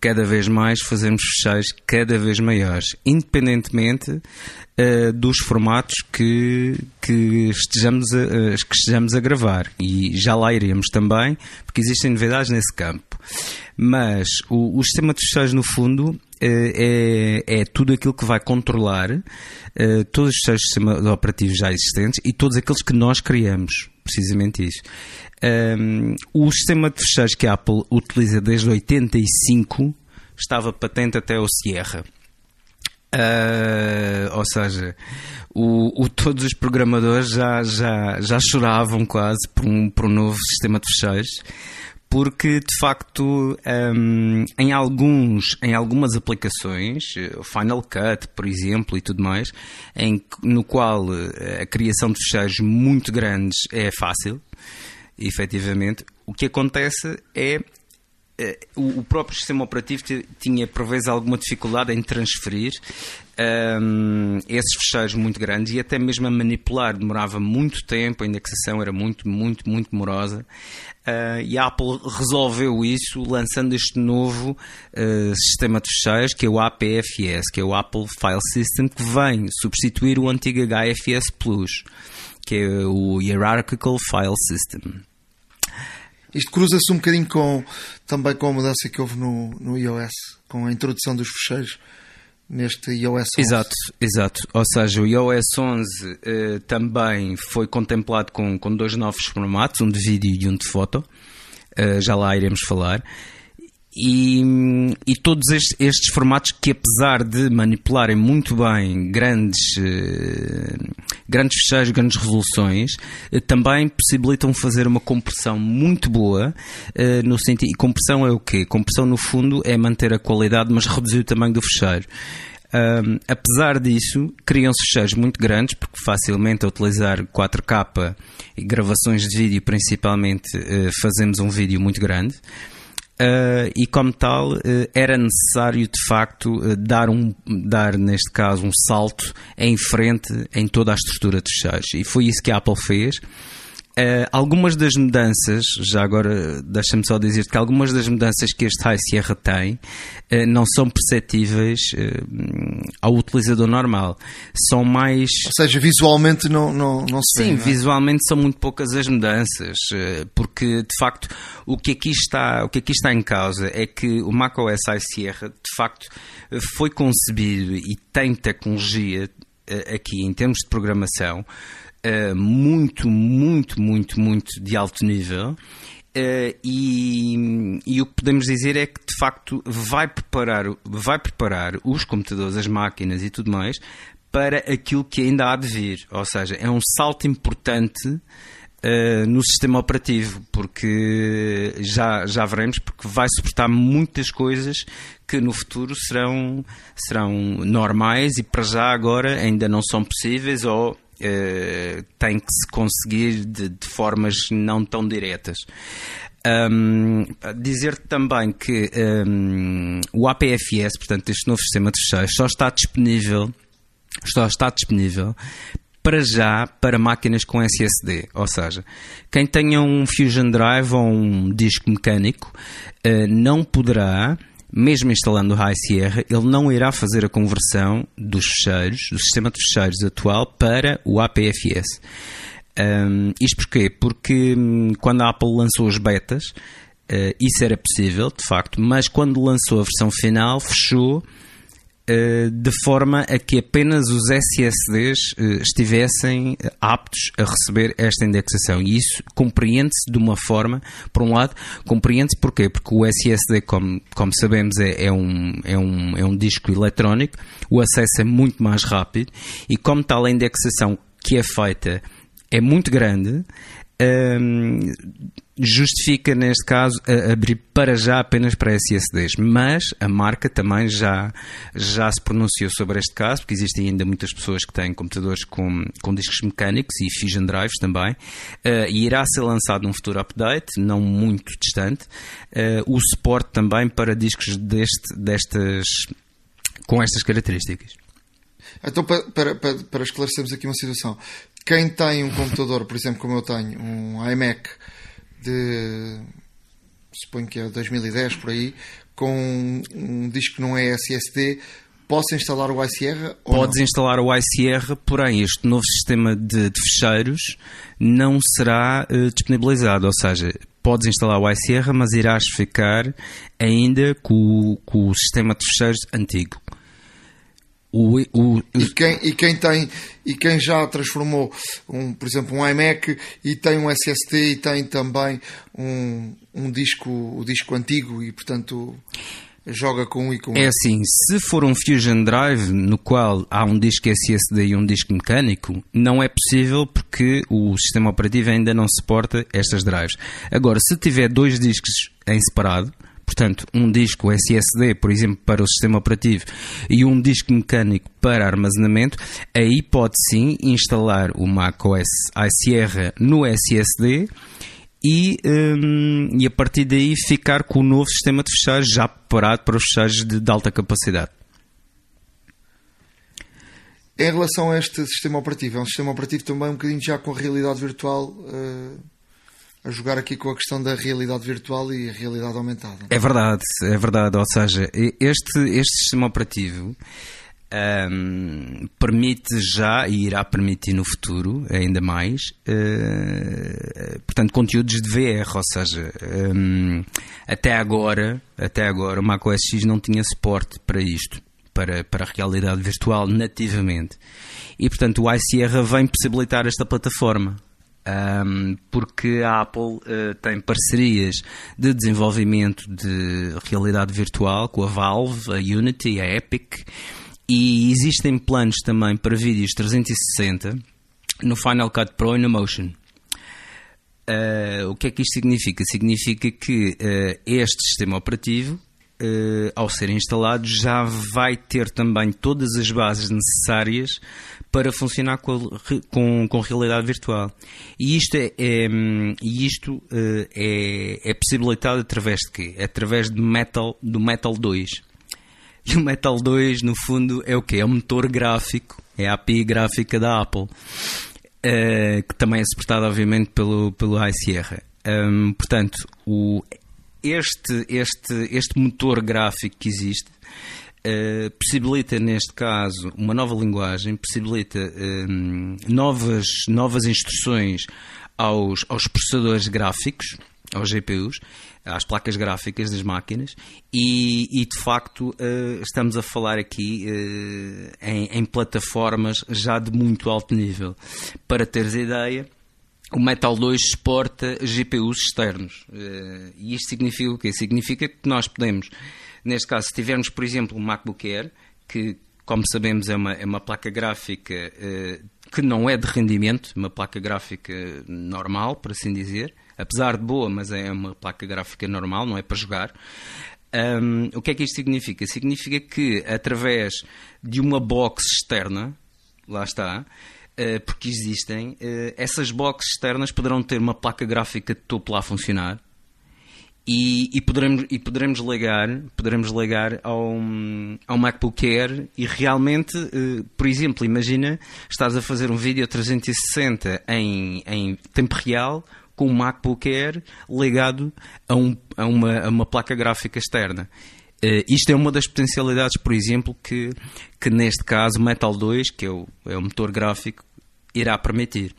cada vez mais fazermos fecheiros cada vez maiores, independentemente dos formatos que estejamos a gravar, e já lá iremos também, porque existem novidades nesse campo. Mas o sistema de fecheiros, no fundo, é tudo aquilo que vai controlar todos os seus sistemas operativos já existentes e todos aqueles que nós criamos, precisamente isso. O sistema de fecheiros que a Apple utiliza desde 85 estava patente até ao Sierra. Ou seja, todos os programadores já choravam quase por um novo sistema de fecheiros, porque, de facto, em algumas aplicações, o Final Cut, por exemplo, e tudo mais, no qual a criação de fecheiros muito grandes é fácil, efetivamente, o que acontece é o próprio sistema operativo tinha, por vezes, alguma dificuldade em transferir esses fecheiros muito grandes, e até mesmo a manipular demorava muito tempo, a indexação era muito, muito, muito demorosa. E a Apple resolveu isso lançando este novo sistema de fecheiros, que é o APFS, que é o Apple File System, que vem substituir o antigo HFS Plus, que é o Hierarchical File System. Isto cruza-se um bocadinho também com a mudança que houve no iOS, com a introdução dos fecheiros neste iOS 11. Exato. Ou seja, o iOS 11 também foi contemplado com dois novos formatos, um de vídeo e um de foto, já lá iremos falar. E todos estes formatos que, apesar de manipularem muito bem grandes fecheiros, grandes resoluções, também possibilitam fazer uma compressão muito boa, no sentido, e compressão é o quê? Compressão, no fundo, é manter a qualidade, mas reduzir o tamanho do fecheiro. Apesar disso, criam-se fecheiros muito grandes, porque facilmente a utilizar 4K e gravações de vídeo, principalmente, fazemos um vídeo muito grande. E como tal, era necessário de facto dar neste caso um salto em frente em toda a estrutura de fecheiros, e foi isso que a Apple fez. Algumas das mudanças, já agora deixa-me só dizer-te que algumas das mudanças que este High Sierra tem não são perceptíveis ao utilizador normal, são mais... Ou seja, visualmente não se vê. Sim, não é? Visualmente são muito poucas as mudanças, porque de facto o que aqui está em causa é que o macOS High Sierra de facto foi concebido e tem tecnologia aqui em termos de programação muito de alto nível, e o que podemos dizer é que de facto vai preparar os computadores, as máquinas e tudo mais para aquilo que ainda há de vir, ou seja, é um salto importante no sistema operativo, porque já veremos, porque vai suportar muitas coisas que no futuro serão normais e para já agora ainda não são possíveis, ou tem que se conseguir de formas não tão diretas. Dizer-te também que o APFS, portanto este novo sistema de fecheiros, só está disponível para já para máquinas com SSD, ou seja, quem tenha um Fusion Drive ou um disco mecânico não poderá, mesmo instalando o High Sierra, ele não irá fazer a conversão dos fecheiros, do sistema de fecheiros atual para o APFS. Isto porquê? Porque quando a Apple lançou os betas, isso era possível, de facto, mas quando lançou a versão final, fechou de forma a que apenas os SSDs estivessem aptos a receber esta indexação. E isso compreende-se de uma forma, por um lado, compreende-se porquê? Porque o SSD, como sabemos, é um disco eletrónico, o acesso é muito mais rápido e como tal a indexação que é feita é muito grande, justifica neste caso abrir para já apenas para SSDs, mas a marca também já se pronunciou sobre este caso, porque existem ainda muitas pessoas que têm computadores com discos mecânicos e Fusion Drives também, e irá ser lançado num futuro update, não muito distante, o suporte também para discos com estas características. Então, para esclarecermos aqui uma situação, quem tem um computador, por exemplo, como eu tenho, um iMac de, suponho que é 2010 por aí, com um disco que não é SSD, posso instalar o iSierra? Podes instalar o iSierra, porém este novo sistema de fecheiros não será disponibilizado, ou seja, podes instalar o iSierra, mas irás ficar ainda com o sistema de fecheiros antigo. E quem já transformou, por exemplo, um iMac e tem um SSD e tem também um disco antigo e, portanto, joga com um e com outro. É assim, se for um Fusion Drive no qual há um disco SSD e um disco mecânico, não é possível porque o sistema operativo ainda não suporta estas drives. Agora, se tiver dois discos em separado, portanto, um disco SSD, por exemplo, para o sistema operativo e um disco mecânico para armazenamento, aí pode sim instalar o macOS iSierra no SSD e a partir daí ficar com o novo sistema de fecheiros já preparado para os fecheiros de alta capacidade. Em relação a este sistema operativo, é um sistema operativo também um bocadinho já com a realidade virtual... a jogar aqui com a questão da realidade virtual e a realidade aumentada. É verdade. Ou seja, este sistema operativo permite já, e irá permitir no futuro ainda mais, portanto, conteúdos de VR. Ou seja, até agora o macOS X não tinha suporte para isto, para a realidade virtual nativamente. E, portanto, o iSierra vem possibilitar esta plataforma. Porque a Apple tem parcerias de desenvolvimento de realidade virtual com a Valve, a Unity, a Epic, e existem planos também para vídeos 360 no Final Cut Pro e no Motion. O que é que isto significa? Significa que este sistema operativo ao ser instalado, já vai ter também todas as bases necessárias para funcionar com realidade virtual. E isto é possibilitado através de quê? Através de do Metal 2. E o Metal 2, no fundo, é o quê? É o motor gráfico, é a API gráfica da Apple, que também é suportada, obviamente, pelo iSierra. Portanto, este motor gráfico que existe possibilita, neste caso, uma nova linguagem, possibilita novas instruções aos processadores gráficos, aos GPUs, às placas gráficas das máquinas, e de facto estamos a falar aqui em plataformas já de muito alto nível. Para teres a ideia, o Metal 2 exporta GPUs externos. E isto significa o quê? Significa que nós podemos, neste caso, se tivermos, por exemplo, um MacBook Air, que, como sabemos, é uma placa gráfica que não é de rendimento, uma placa gráfica normal, por assim dizer, apesar de boa, mas é uma placa gráfica normal, não é para jogar. O que é que isto significa? Significa que, através de uma box externa, lá está, porque existem, essas boxes externas poderão ter uma placa gráfica de topo lá a funcionar, e poderemos ligar ao MacBook Air e realmente, por exemplo, imagina, estás a fazer um vídeo 360 em tempo real com um MacBook Air ligado a uma placa gráfica externa. Isto é uma das potencialidades, por exemplo, que neste caso o Metal 2, que é o motor gráfico, irá permitir.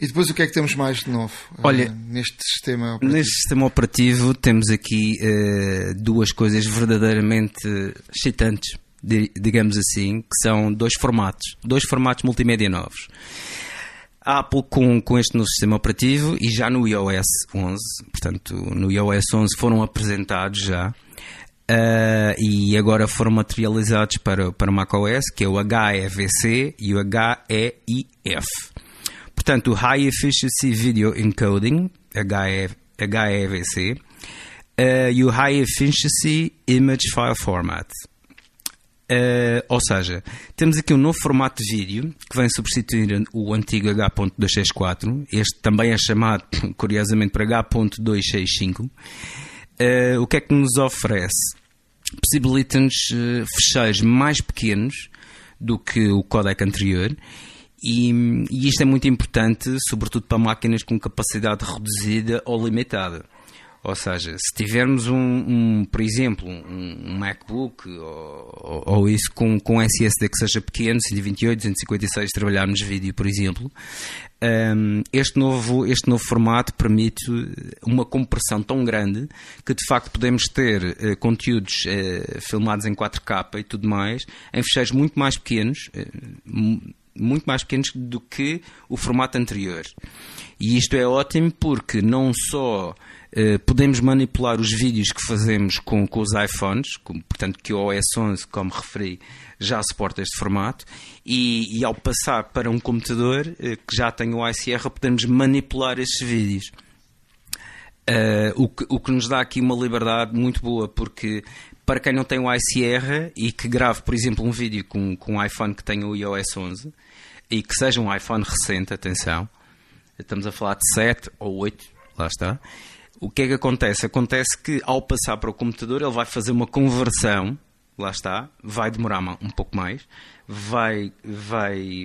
E depois o que é que temos mais de novo? Olha, neste sistema operativo? Neste sistema operativo temos aqui duas coisas verdadeiramente excitantes, digamos assim, que são dois formatos multimédia novos. A Apple com este novo sistema operativo, e já no iOS 11, portanto, no iOS 11 foram apresentados já, e agora foram materializados para o macOS, que é o HEVC e o HEIF. Portanto, o High Efficiency Video Encoding, HEVC, e o High Efficiency Image File Format. Ou seja, temos aqui um novo formato de vídeo que vem substituir o antigo H.264. Este também é chamado, curiosamente, para H.265. O que é que nos oferece? Possibilita-nos fecheiros mais pequenos do que o codec anterior, e isto é muito importante, sobretudo para máquinas com capacidade reduzida ou limitada. Ou seja, se tivermos por exemplo, um MacBook ou isso com SSD que seja pequeno, 128, 256, trabalharmos vídeo, por exemplo, este novo formato permite uma compressão tão grande que de facto podemos ter conteúdos filmados em 4K e tudo mais, em fecheiros muito mais pequenos do que o formato anterior. E isto é ótimo porque não só podemos manipular os vídeos que fazemos com os iPhones, portanto que o OS 11, como referi, já suporta este formato, e ao passar para um computador que já tem o iSierra, podemos manipular estes vídeos. O que nos dá aqui uma liberdade muito boa, porque para quem não tem o iSierra e que grave, por exemplo, um vídeo com um iPhone que tenha o iOS 11 e que seja um iPhone recente, atenção, estamos a falar de 7 ou 8, lá está, o que é que acontece? Acontece que ao passar para o computador ele vai fazer uma conversão, lá está, vai demorar um pouco mais, vai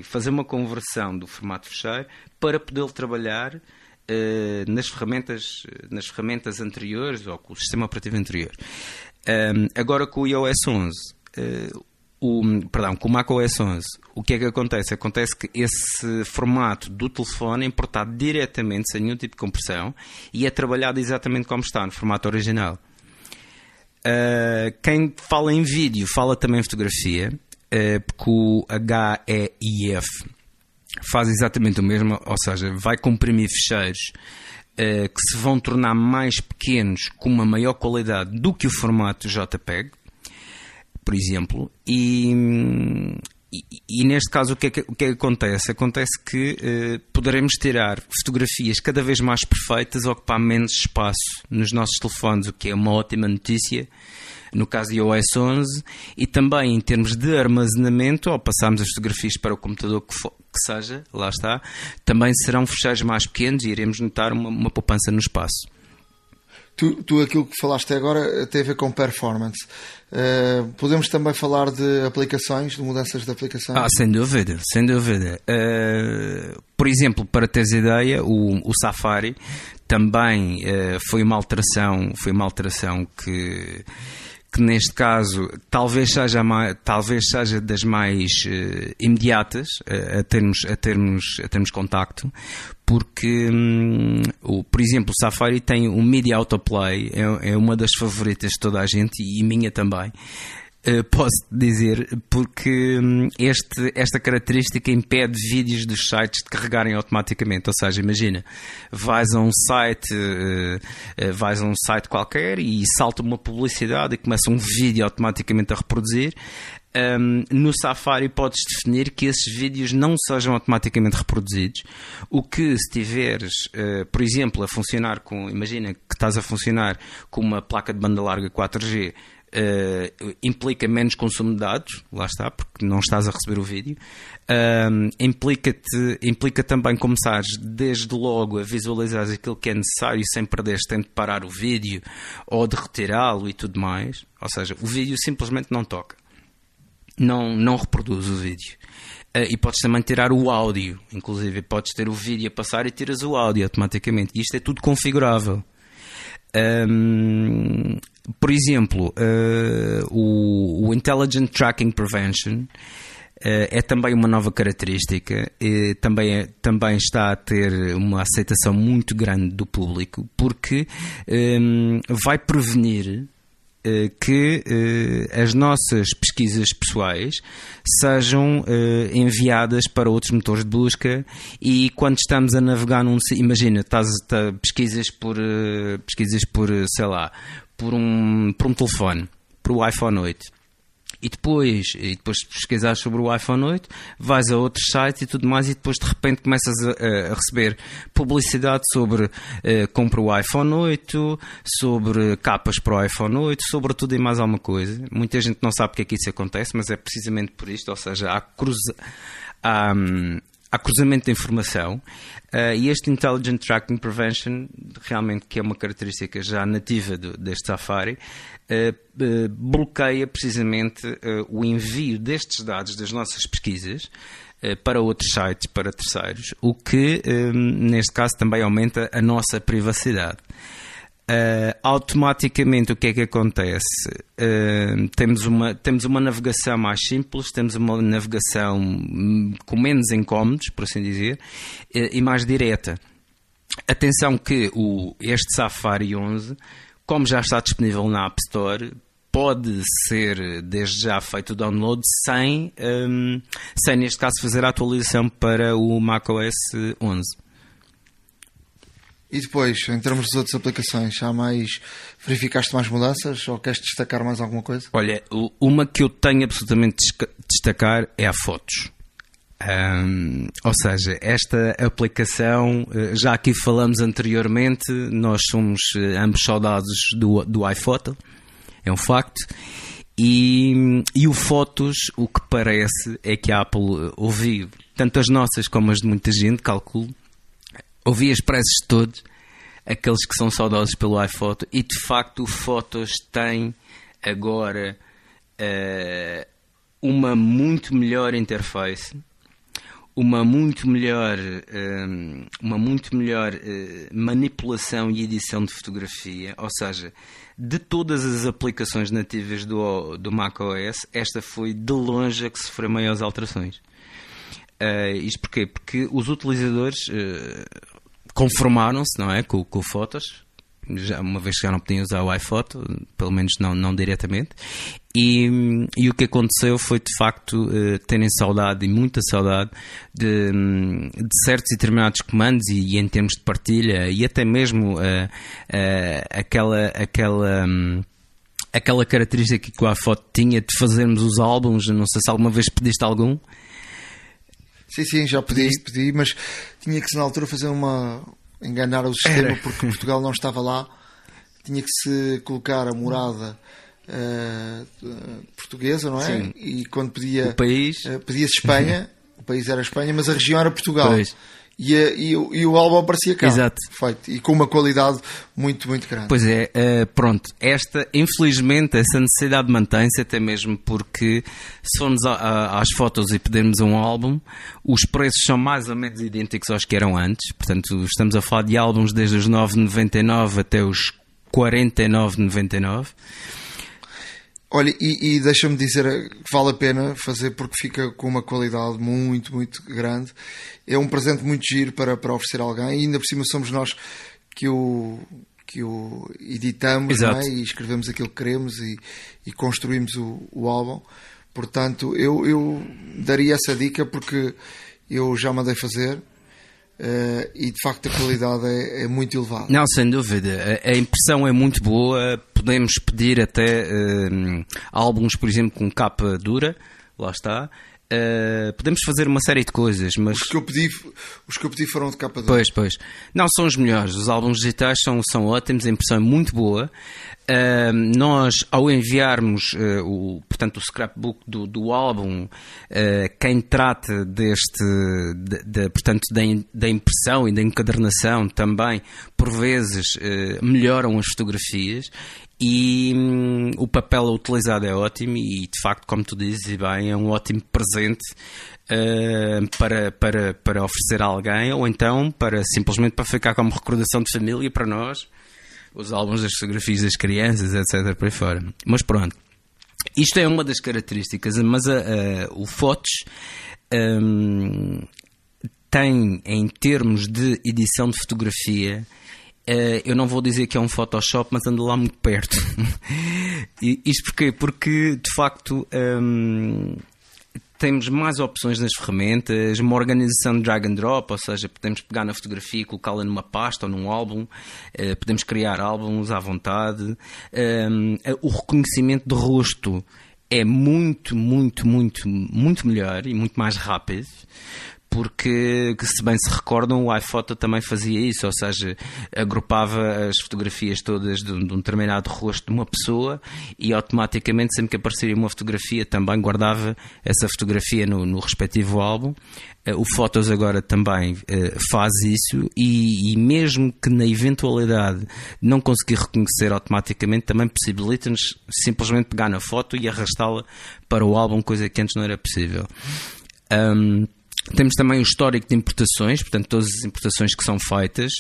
fazer uma conversão do formato fecheiro para poder trabalhar nas ferramentas anteriores ou com o sistema operativo anterior. Agora com o iOS 11, com o macOS 11, o que é que acontece? Acontece que esse formato do telefone é importado diretamente, sem nenhum tipo de compressão, e é trabalhado exatamente como está, no formato original. Quem fala em vídeo, fala também em fotografia, porque o HEIF faz exatamente o mesmo, ou seja, vai comprimir fecheiros que se vão tornar mais pequenos, com uma maior qualidade do que o formato JPEG, por exemplo, E neste caso o que acontece? Acontece que poderemos tirar fotografias cada vez mais perfeitas, ocupar menos espaço nos nossos telefones, o que é uma ótima notícia, no caso de iOS 11, e também em termos de armazenamento, ao passarmos as fotografias para o computador que seja, lá está, também serão fecheiros mais pequenos e iremos notar uma poupança no espaço. Tu aquilo que falaste agora tem a ver com performance. Podemos também falar de aplicações, de mudanças de aplicações? Sem dúvida. Por exemplo, para teres ideia, o Safari também foi uma alteração que neste caso talvez seja das mais imediatas a termos contacto, porque, por exemplo, o Safari tem o Media Autoplay, é uma das favoritas de toda a gente e minha também, posso dizer, porque esta característica impede vídeos dos sites de carregarem automaticamente. Ou seja, imagina, vais a um site qualquer e salta uma publicidade e começa um vídeo automaticamente a reproduzir. No Safari podes definir que esses vídeos não sejam automaticamente reproduzidos, o que, se tiveres, por exemplo, imagina que estás a funcionar com uma placa de banda larga 4G, implica menos consumo de dados, lá está, porque não estás a receber o vídeo. Implica também começares desde logo a visualizar aquilo que é necessário sem perderes tempo de parar o vídeo ou de retirá-lo e tudo mais. Ou seja, o vídeo simplesmente não toca, não reproduz o vídeo. E podes também tirar o áudio, inclusive podes ter o vídeo a passar e tiras o áudio automaticamente. Isto é tudo configurável. Por exemplo, o Intelligent Tracking Prevention é também uma nova característica, também está a ter uma aceitação muito grande do público, porque vai prevenir que as nossas pesquisas pessoais sejam enviadas para outros motores de busca, e quando estamos a navegar imagina, pesquisas por um telefone, por o iPhone 8, e depois pesquisar sobre o iPhone 8, vais a outros sites e tudo mais, e depois de repente começas a receber publicidade sobre compra o iPhone 8, sobre capas para o iPhone 8, sobre tudo e mais alguma coisa. Muita gente não sabe porque é que isso acontece, mas é precisamente por isto. Ou seja, há cruzamento de informação, e este Intelligent Tracking Prevention, realmente, que é uma característica já nativa deste Safari, bloqueia precisamente o envio destes dados das nossas pesquisas para outros sites, para terceiros, o que neste caso também aumenta a nossa privacidade. Automaticamente, o que é que acontece? Temos uma navegação mais simples, temos uma navegação com menos incómodos, por assim dizer, e mais direta. Atenção que este Safari 11, como já está disponível na App Store, pode ser desde já feito o download sem neste caso fazer a atualização para o macOS 11. E depois, em termos das outras aplicações, verificaste mais mudanças ou queres destacar mais alguma coisa? Olha, uma que eu tenho absolutamente de destacar é a Fotos. Ou seja, esta aplicação, já aqui falamos anteriormente, nós somos ambos saudados do iPhoto, é um facto. E o Fotos, o que parece é que a Apple ouviu tanto as nossas como as de muita gente, calculo. Ouvi as preces de todos, aqueles que são saudosos pelo iPhoto, e de facto o Fotos tem agora uma muito melhor interface, uma muito melhor manipulação e edição de fotografia. Ou seja, de todas as aplicações nativas do macOS, esta foi de longe a que sofreu maiores alterações. Isto porquê? Porque os utilizadores conformaram-se, não é, com Fotos, já, uma vez que já não podiam usar o iPhoto, pelo menos não diretamente, e o que aconteceu foi de facto terem saudade, e muita saudade, de certos e determinados comandos, e em termos de partilha, e até mesmo aquela aquela característica que a foto tinha de fazermos os álbuns. Não sei se alguma vez pediste algum. Sim, já pedi, mas tinha que, na altura, fazer uma... enganar o sistema, porque Portugal não estava lá. Tinha que se colocar a morada portuguesa, não é? Sim. E quando pedia... o país... pedia-se Espanha. O país era Espanha, mas a região era Portugal. Pois. E o álbum aparecia cá. Exato. Feito. E com uma qualidade muito, muito grande. Pois é, pronto. Esta, infelizmente, essa necessidade mantém-se, até mesmo porque se formos às fotos e pedirmos um álbum, os preços são mais ou menos idênticos aos que eram antes. Portanto, estamos a falar de álbuns desde os 9,99 até os 49,99. Olha, e deixa-me dizer que vale a pena fazer, porque fica com uma qualidade muito, muito grande. É um presente muito giro para oferecer a alguém, e ainda por cima somos nós que o editamos, não é? E escrevemos aquilo que queremos e construímos o álbum. Portanto, eu daria essa dica, porque eu já mandei fazer. E de facto a qualidade é muito elevada. Não, sem dúvida, a impressão é muito boa. Podemos pedir até álbuns, por exemplo, com capa dura. Lá está. Podemos fazer uma série de coisas, mas os que eu pedi foram de capa dura. Pois. Não, são os melhores. Os álbuns digitais são ótimos, a impressão é muito boa. Nós, ao enviarmos o scrapbook do álbum, quem trata da impressão e da encadernação também, por vezes, melhoram as fotografias, e o papel utilizado é ótimo, e de facto, como tu dizes bem, é um ótimo presente para oferecer a alguém, ou então simplesmente para ficar como recordação de família para nós. Os álbuns das fotografias das crianças, etc., por aí fora. Mas pronto, isto é uma das características. Mas o Fotos tem, em termos de edição de fotografia, eu não vou dizer que é um Photoshop, mas ando lá muito perto. Isto porquê? Porque, de facto, temos mais opções nas ferramentas, uma organização de drag and drop, ou seja, podemos pegar na fotografia e colocá-la numa pasta ou num álbum, podemos criar álbuns à vontade, o reconhecimento de rosto é muito, muito, muito, muito melhor e muito mais rápido. Porque, se bem se recordam, o iPhoto também fazia isso, ou seja, agrupava as fotografias todas de um determinado rosto de uma pessoa, e automaticamente, sempre que aparecia uma fotografia, também guardava essa fotografia no respectivo álbum. O Fotos agora também faz isso, e mesmo que na eventualidade não conseguir reconhecer automaticamente, também possibilita-nos simplesmente pegar na foto e arrastá-la para o álbum, coisa que antes não era possível. Temos também o histórico de importações, portanto, todas as importações que são feitas.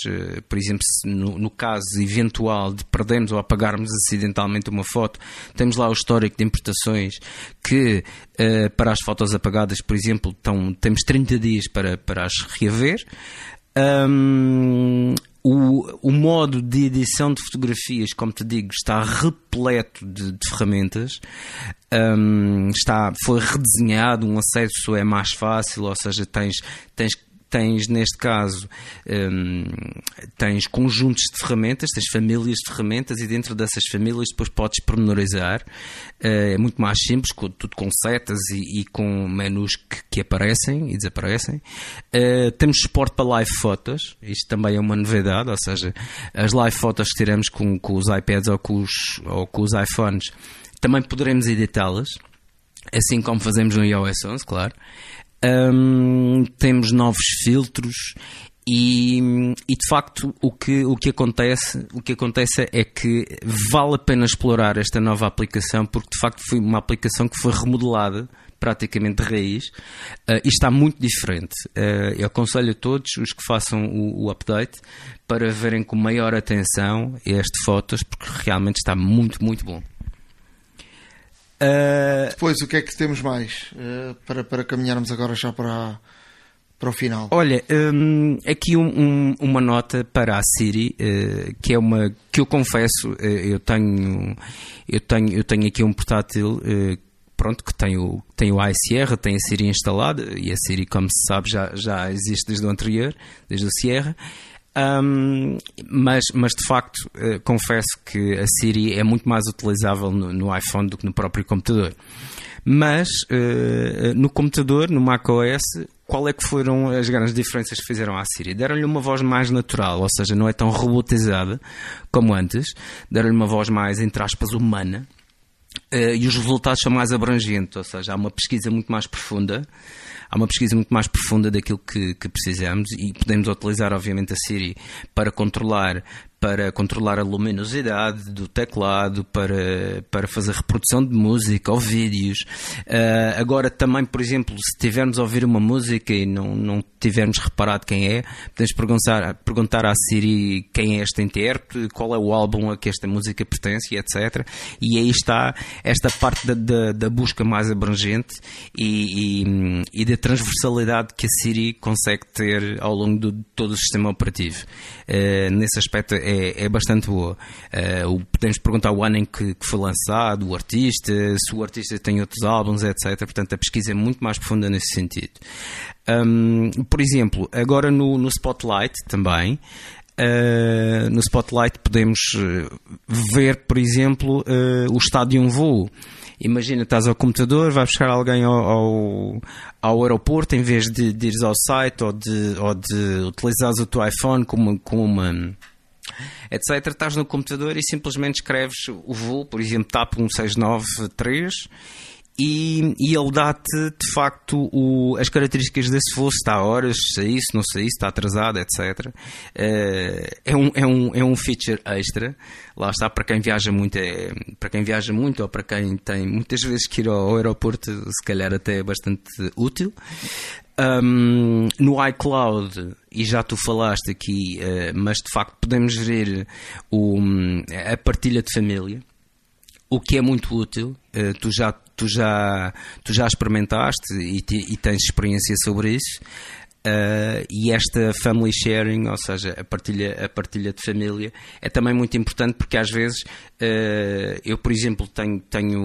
Por exemplo, no caso eventual de perdermos ou apagarmos acidentalmente uma foto, temos lá o histórico de importações que, para as fotos apagadas, por exemplo, temos 30 dias para as reaver. O modo de edição de fotografias, como te digo, está repleto de ferramentas. Foi redesenhado, um acesso é mais fácil, ou seja, tens neste caso, tens conjuntos de ferramentas, tens famílias de ferramentas, e dentro dessas famílias depois podes pormenorizar. É muito mais simples, tudo com setas e com menus que aparecem e desaparecem. Temos suporte para live fotos, isto também é uma novidade, ou seja, as live fotos que tiramos com os iPads ou com os iPhones, também poderemos editá-las, assim como fazemos no iOS 11, claro. Temos novos filtros e de facto o que acontece é que vale a pena explorar esta nova aplicação, porque de facto foi uma aplicação que foi remodelada praticamente de raiz, e está muito diferente. Eu aconselho a todos os que façam o update para verem com maior atenção este Fotos, porque realmente está muito, muito bom. Depois, o que é que temos mais para caminharmos agora já para o final? Olha, aqui uma nota para a Siri, que é uma que eu confesso, eu tenho aqui um portátil, pronto, que tem o iSierra, tem a Siri instalada, e a Siri, como se sabe, já existe desde o anterior, desde o Sierra. Mas de facto confesso que a Siri é muito mais utilizável no iPhone do que no próprio computador. Mas no computador, no macOS, qual é que foram as grandes diferenças que fizeram à Siri? Deram-lhe uma voz mais natural, ou seja, não é tão robotizada como antes. Deram-lhe uma voz mais, entre aspas, humana. E os resultados são mais abrangentes, ou seja, há uma pesquisa muito mais profunda daquilo que precisamos, e podemos utilizar obviamente a Siri para controlar a luminosidade do teclado, para fazer reprodução de música ou vídeos. Agora também, por exemplo, se tivermos a ouvir uma música e não tivermos reparado quem é, podemos perguntar à Siri quem é este intérprete, qual é o álbum a que esta música pertence, etc. E aí está esta parte da busca mais abrangente e da transversalidade que a Siri consegue ter ao longo de todo o sistema operativo. Nesse aspecto é bastante boa. Podemos perguntar o ano em que foi lançado, o artista, se o artista tem outros álbuns, etc. Portanto, a pesquisa é muito mais profunda nesse sentido. Por exemplo, agora no Spotlight também, no Spotlight podemos ver, por exemplo, o estado de um voo. Imagina, estás ao computador, vais buscar alguém ao aeroporto, em vez de ires ao site ou de utilizares o teu iPhone como uma etc. Estás no computador e simplesmente escreves o voo, por exemplo, TAP 1693, e ele dá-te, de facto, as características desse voo, se está a horas, se saísse, se não saísse, se está atrasado, etc. É um feature extra. Lá está, para quem viaja muito ou para quem tem muitas vezes que ir ao aeroporto, se calhar até é bastante útil. No iCloud, e já tu falaste aqui, mas de facto podemos gerir a partilha de família, o que é muito útil. Tu já experimentaste e tens experiência sobre isso. E esta family sharing, ou seja, a partilha de família, é também muito importante, porque às vezes eu, por exemplo, tenho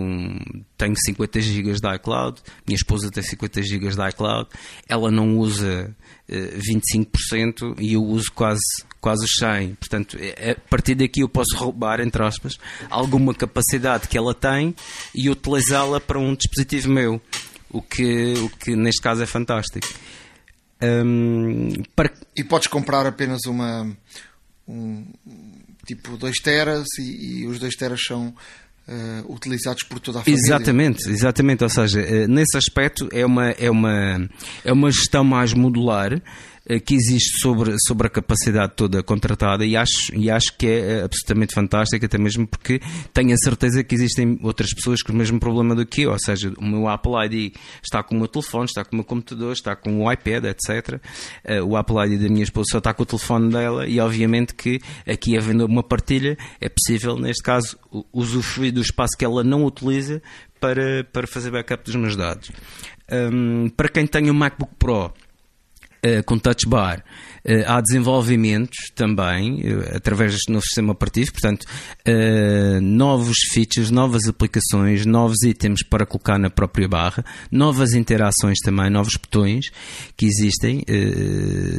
50 GB de iCloud, minha esposa tem 50 GB de iCloud, ela não usa 25% e eu uso quase os 100%. Portanto, a partir daqui eu posso roubar, entre aspas, alguma capacidade que ela tem e utilizá-la para um dispositivo meu, o que neste caso é fantástico. E podes comprar apenas tipo 2 teras e os 2 teras são utilizados por toda a família. Exatamente, ou seja, nesse aspecto é uma gestão mais modular que existe sobre a capacidade toda contratada, e acho que é absolutamente fantástica, até mesmo porque tenho a certeza que existem outras pessoas com o mesmo problema do que eu, ou seja, o meu Apple ID está com o meu telefone, está com o meu computador, está com o iPad, etc. O Apple ID da minha esposa só está com o telefone dela, e obviamente que aqui, havendo uma partilha, é possível, neste caso, usufruir do espaço que ela não utiliza para fazer backup dos meus dados. Para quem tem um MacBook Pro com Touch Bar, há desenvolvimentos também através do novo sistema operativo, portanto, novos features, novas aplicações, novos itens para colocar na própria barra, novas interações também, novos botões que existem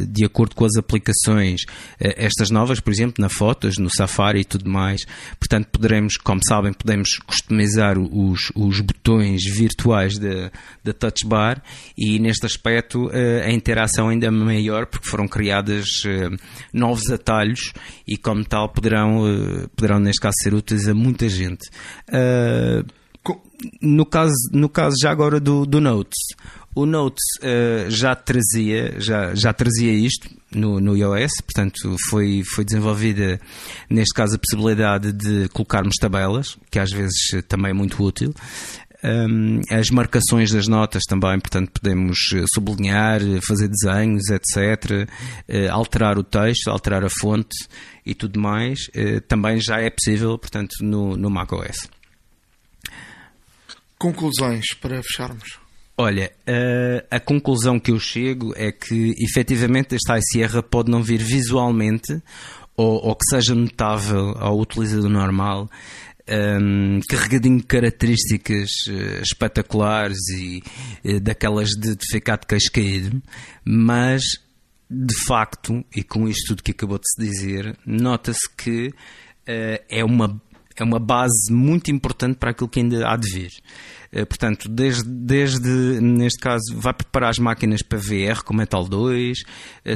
de acordo com as aplicações, estas novas, por exemplo, na Fotos, no Safari e tudo mais. Portanto, poderemos, como sabem, podemos customizar os botões virtuais da Touch Bar, e neste aspecto a interação ainda maior, porque foram criadas novos atalhos e, como tal, poderão neste caso ser úteis a muita gente. No caso já agora do Notes, o Notes já trazia isto no iOS, portanto foi desenvolvida, neste caso, a possibilidade de colocarmos tabelas, que às vezes também é muito útil. As marcações das notas também, portanto, podemos sublinhar, fazer desenhos, etc., alterar o texto, alterar a fonte e tudo mais, também já é possível, portanto, no macOS. Conclusões para fecharmos. Olha, a conclusão que eu chego é que, efetivamente, esta iSierra pode não vir visualmente ou que seja notável ao utilizador normal, carregadinho de características espetaculares e daquelas de ficar de queixo caído, mas de facto, e com isto tudo que acabou de se dizer, nota-se que é uma base muito importante para aquilo que ainda há de vir. Portanto, desde neste caso, vai preparar as máquinas para VR com Metal 2,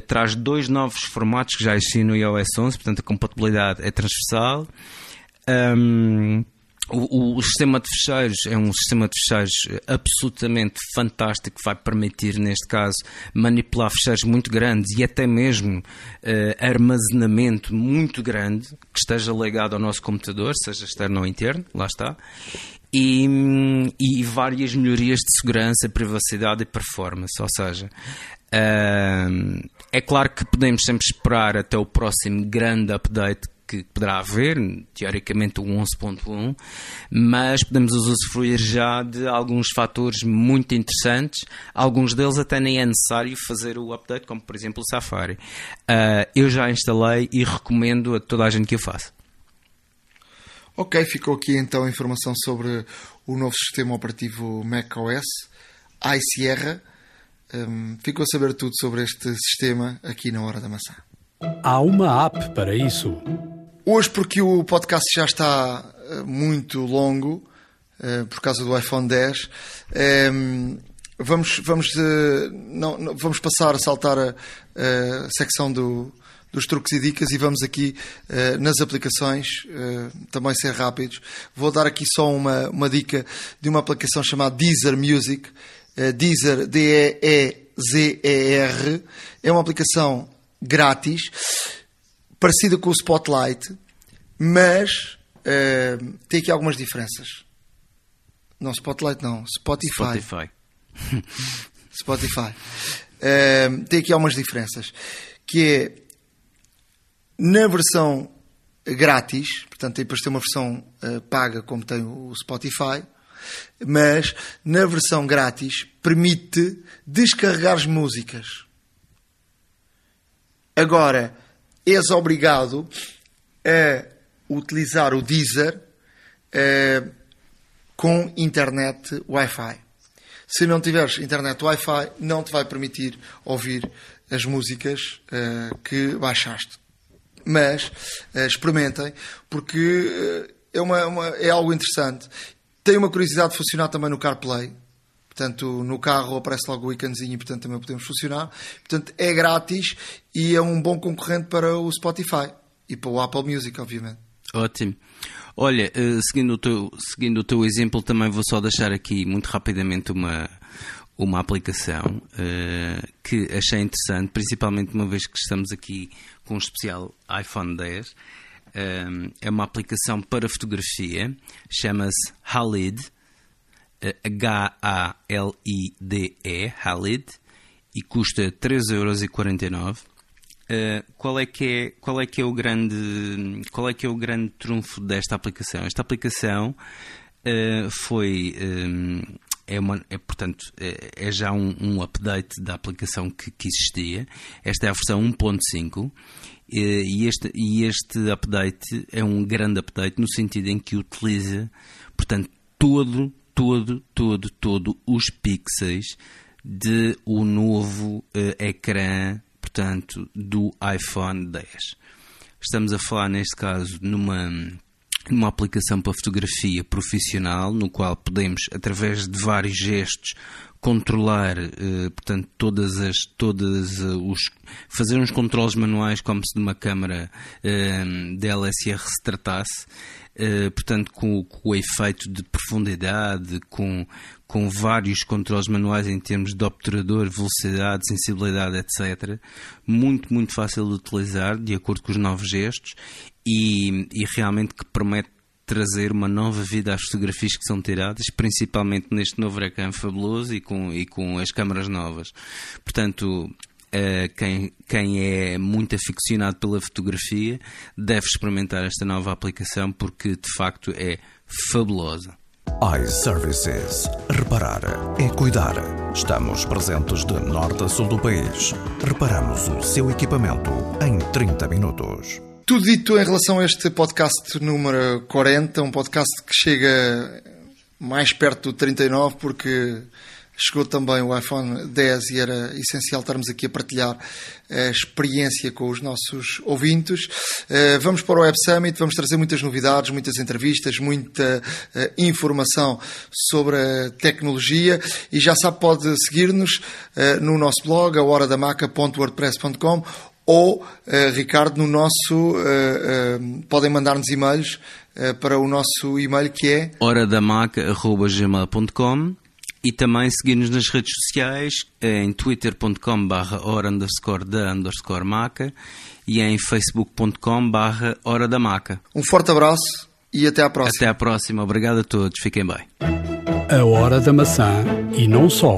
traz 2 novos formatos que já existiam no iOS 11, portanto a compatibilidade é transversal. O sistema de fecheiros é um sistema de fecheiros absolutamente fantástico, que vai permitir, neste caso, manipular fecheiros muito grandes e até mesmo armazenamento muito grande, que esteja ligado ao nosso computador, seja externo ou interno, lá está, e várias melhorias de segurança, privacidade e performance, ou seja... é claro que podemos sempre esperar até o próximo grande update que poderá haver, teoricamente o 11.1, mas podemos usufruir já de alguns fatores muito interessantes, alguns deles até nem é necessário fazer o update, como por exemplo o Safari. Eu já instalei e recomendo a toda a gente que o faça. Ok, ficou aqui então a informação sobre o novo sistema operativo macOS, iSierra. Ficou a saber tudo sobre este sistema aqui na Hora da Maçã. Há uma app para isso. Hoje, porque o podcast já está muito longo, por causa do iPhone X, vamos passar a saltar a secção dos truques e dicas, e vamos aqui nas aplicações também ser rápidos. Vou dar aqui só uma dica de uma aplicação chamada Deezer Music. Deezer, D-E-E-Z-E-R, é uma aplicação grátis, parecida com o Spotlight, mas tem aqui algumas diferenças. Não, Spotlight não, Spotify. Tem aqui algumas diferenças, que é, na versão grátis, portanto depois tem uma versão paga como tem o Spotify, mas na versão grátis permite descarregar as músicas. Agora, és obrigado a utilizar o Deezer com internet Wi-Fi. Se não tiveres internet Wi-Fi, não te vai permitir ouvir as músicas que baixaste. Mas experimentem, porque é algo interessante. Tem uma curiosidade de funcionar também no CarPlay. Portanto, no carro aparece logo o íconezinho e, portanto, também podemos funcionar. Portanto, é grátis e é um bom concorrente para o Spotify e para o Apple Music, obviamente. Ótimo. Olha, seguindo o teu exemplo, também vou só deixar aqui muito rapidamente uma aplicação que achei interessante, principalmente uma vez que estamos aqui com um especial iPhone X. É uma aplicação para fotografia, chama-se HoloLens, H-A-L-I-D-E, HoloLens, e custa 3,49€. Qual é que é o grande trunfo desta aplicação? Esta aplicação é já um update da aplicação que existia. Esta é a versão 1.5. E este update é um grande update no sentido em que utiliza, portanto, todo os pixels de o novo ecrã, portanto, do iPhone X. Estamos a falar, neste caso, numa aplicação para fotografia profissional, no qual podemos, através de vários gestos, controlar, portanto, fazer uns controles manuais como se de uma câmara DLSR se tratasse, portanto, com o efeito de profundidade, com vários controles manuais em termos de obturador, velocidade, sensibilidade, etc. Muito, muito fácil de utilizar, de acordo com os novos gestos, e realmente que promete trazer uma nova vida às fotografias que são tiradas, principalmente neste novo ecrã fabuloso e com as câmaras novas. Portanto, quem é muito aficionado pela fotografia deve experimentar esta nova aplicação, porque de facto é fabulosa. iServices. Reparar é cuidar. Estamos presentes de norte a sul do país. Reparamos o seu equipamento em 30 minutos. Tudo dito em relação a este podcast número 40, um podcast que chega mais perto do 39, porque Chegou também o iPhone X e era essencial estarmos aqui a partilhar a experiência com os nossos ouvintes. Vamos para o Web Summit, vamos trazer muitas novidades, muitas entrevistas, muita informação sobre a tecnologia e já sabe, pode seguir-nos no nosso blog, ahoradamaca.wordpress.com ou, Ricardo, no nosso... podem mandar-nos e-mails para o nosso e-mail que é horadamaca.gmail.com e também seguir-nos nas redes sociais em twitter.com/hora_da_maca e em facebook.com/hora da maca. Um forte abraço e até à próxima. Até à próxima. Obrigado a todos. Fiquem bem. A Hora da Maçã e não só.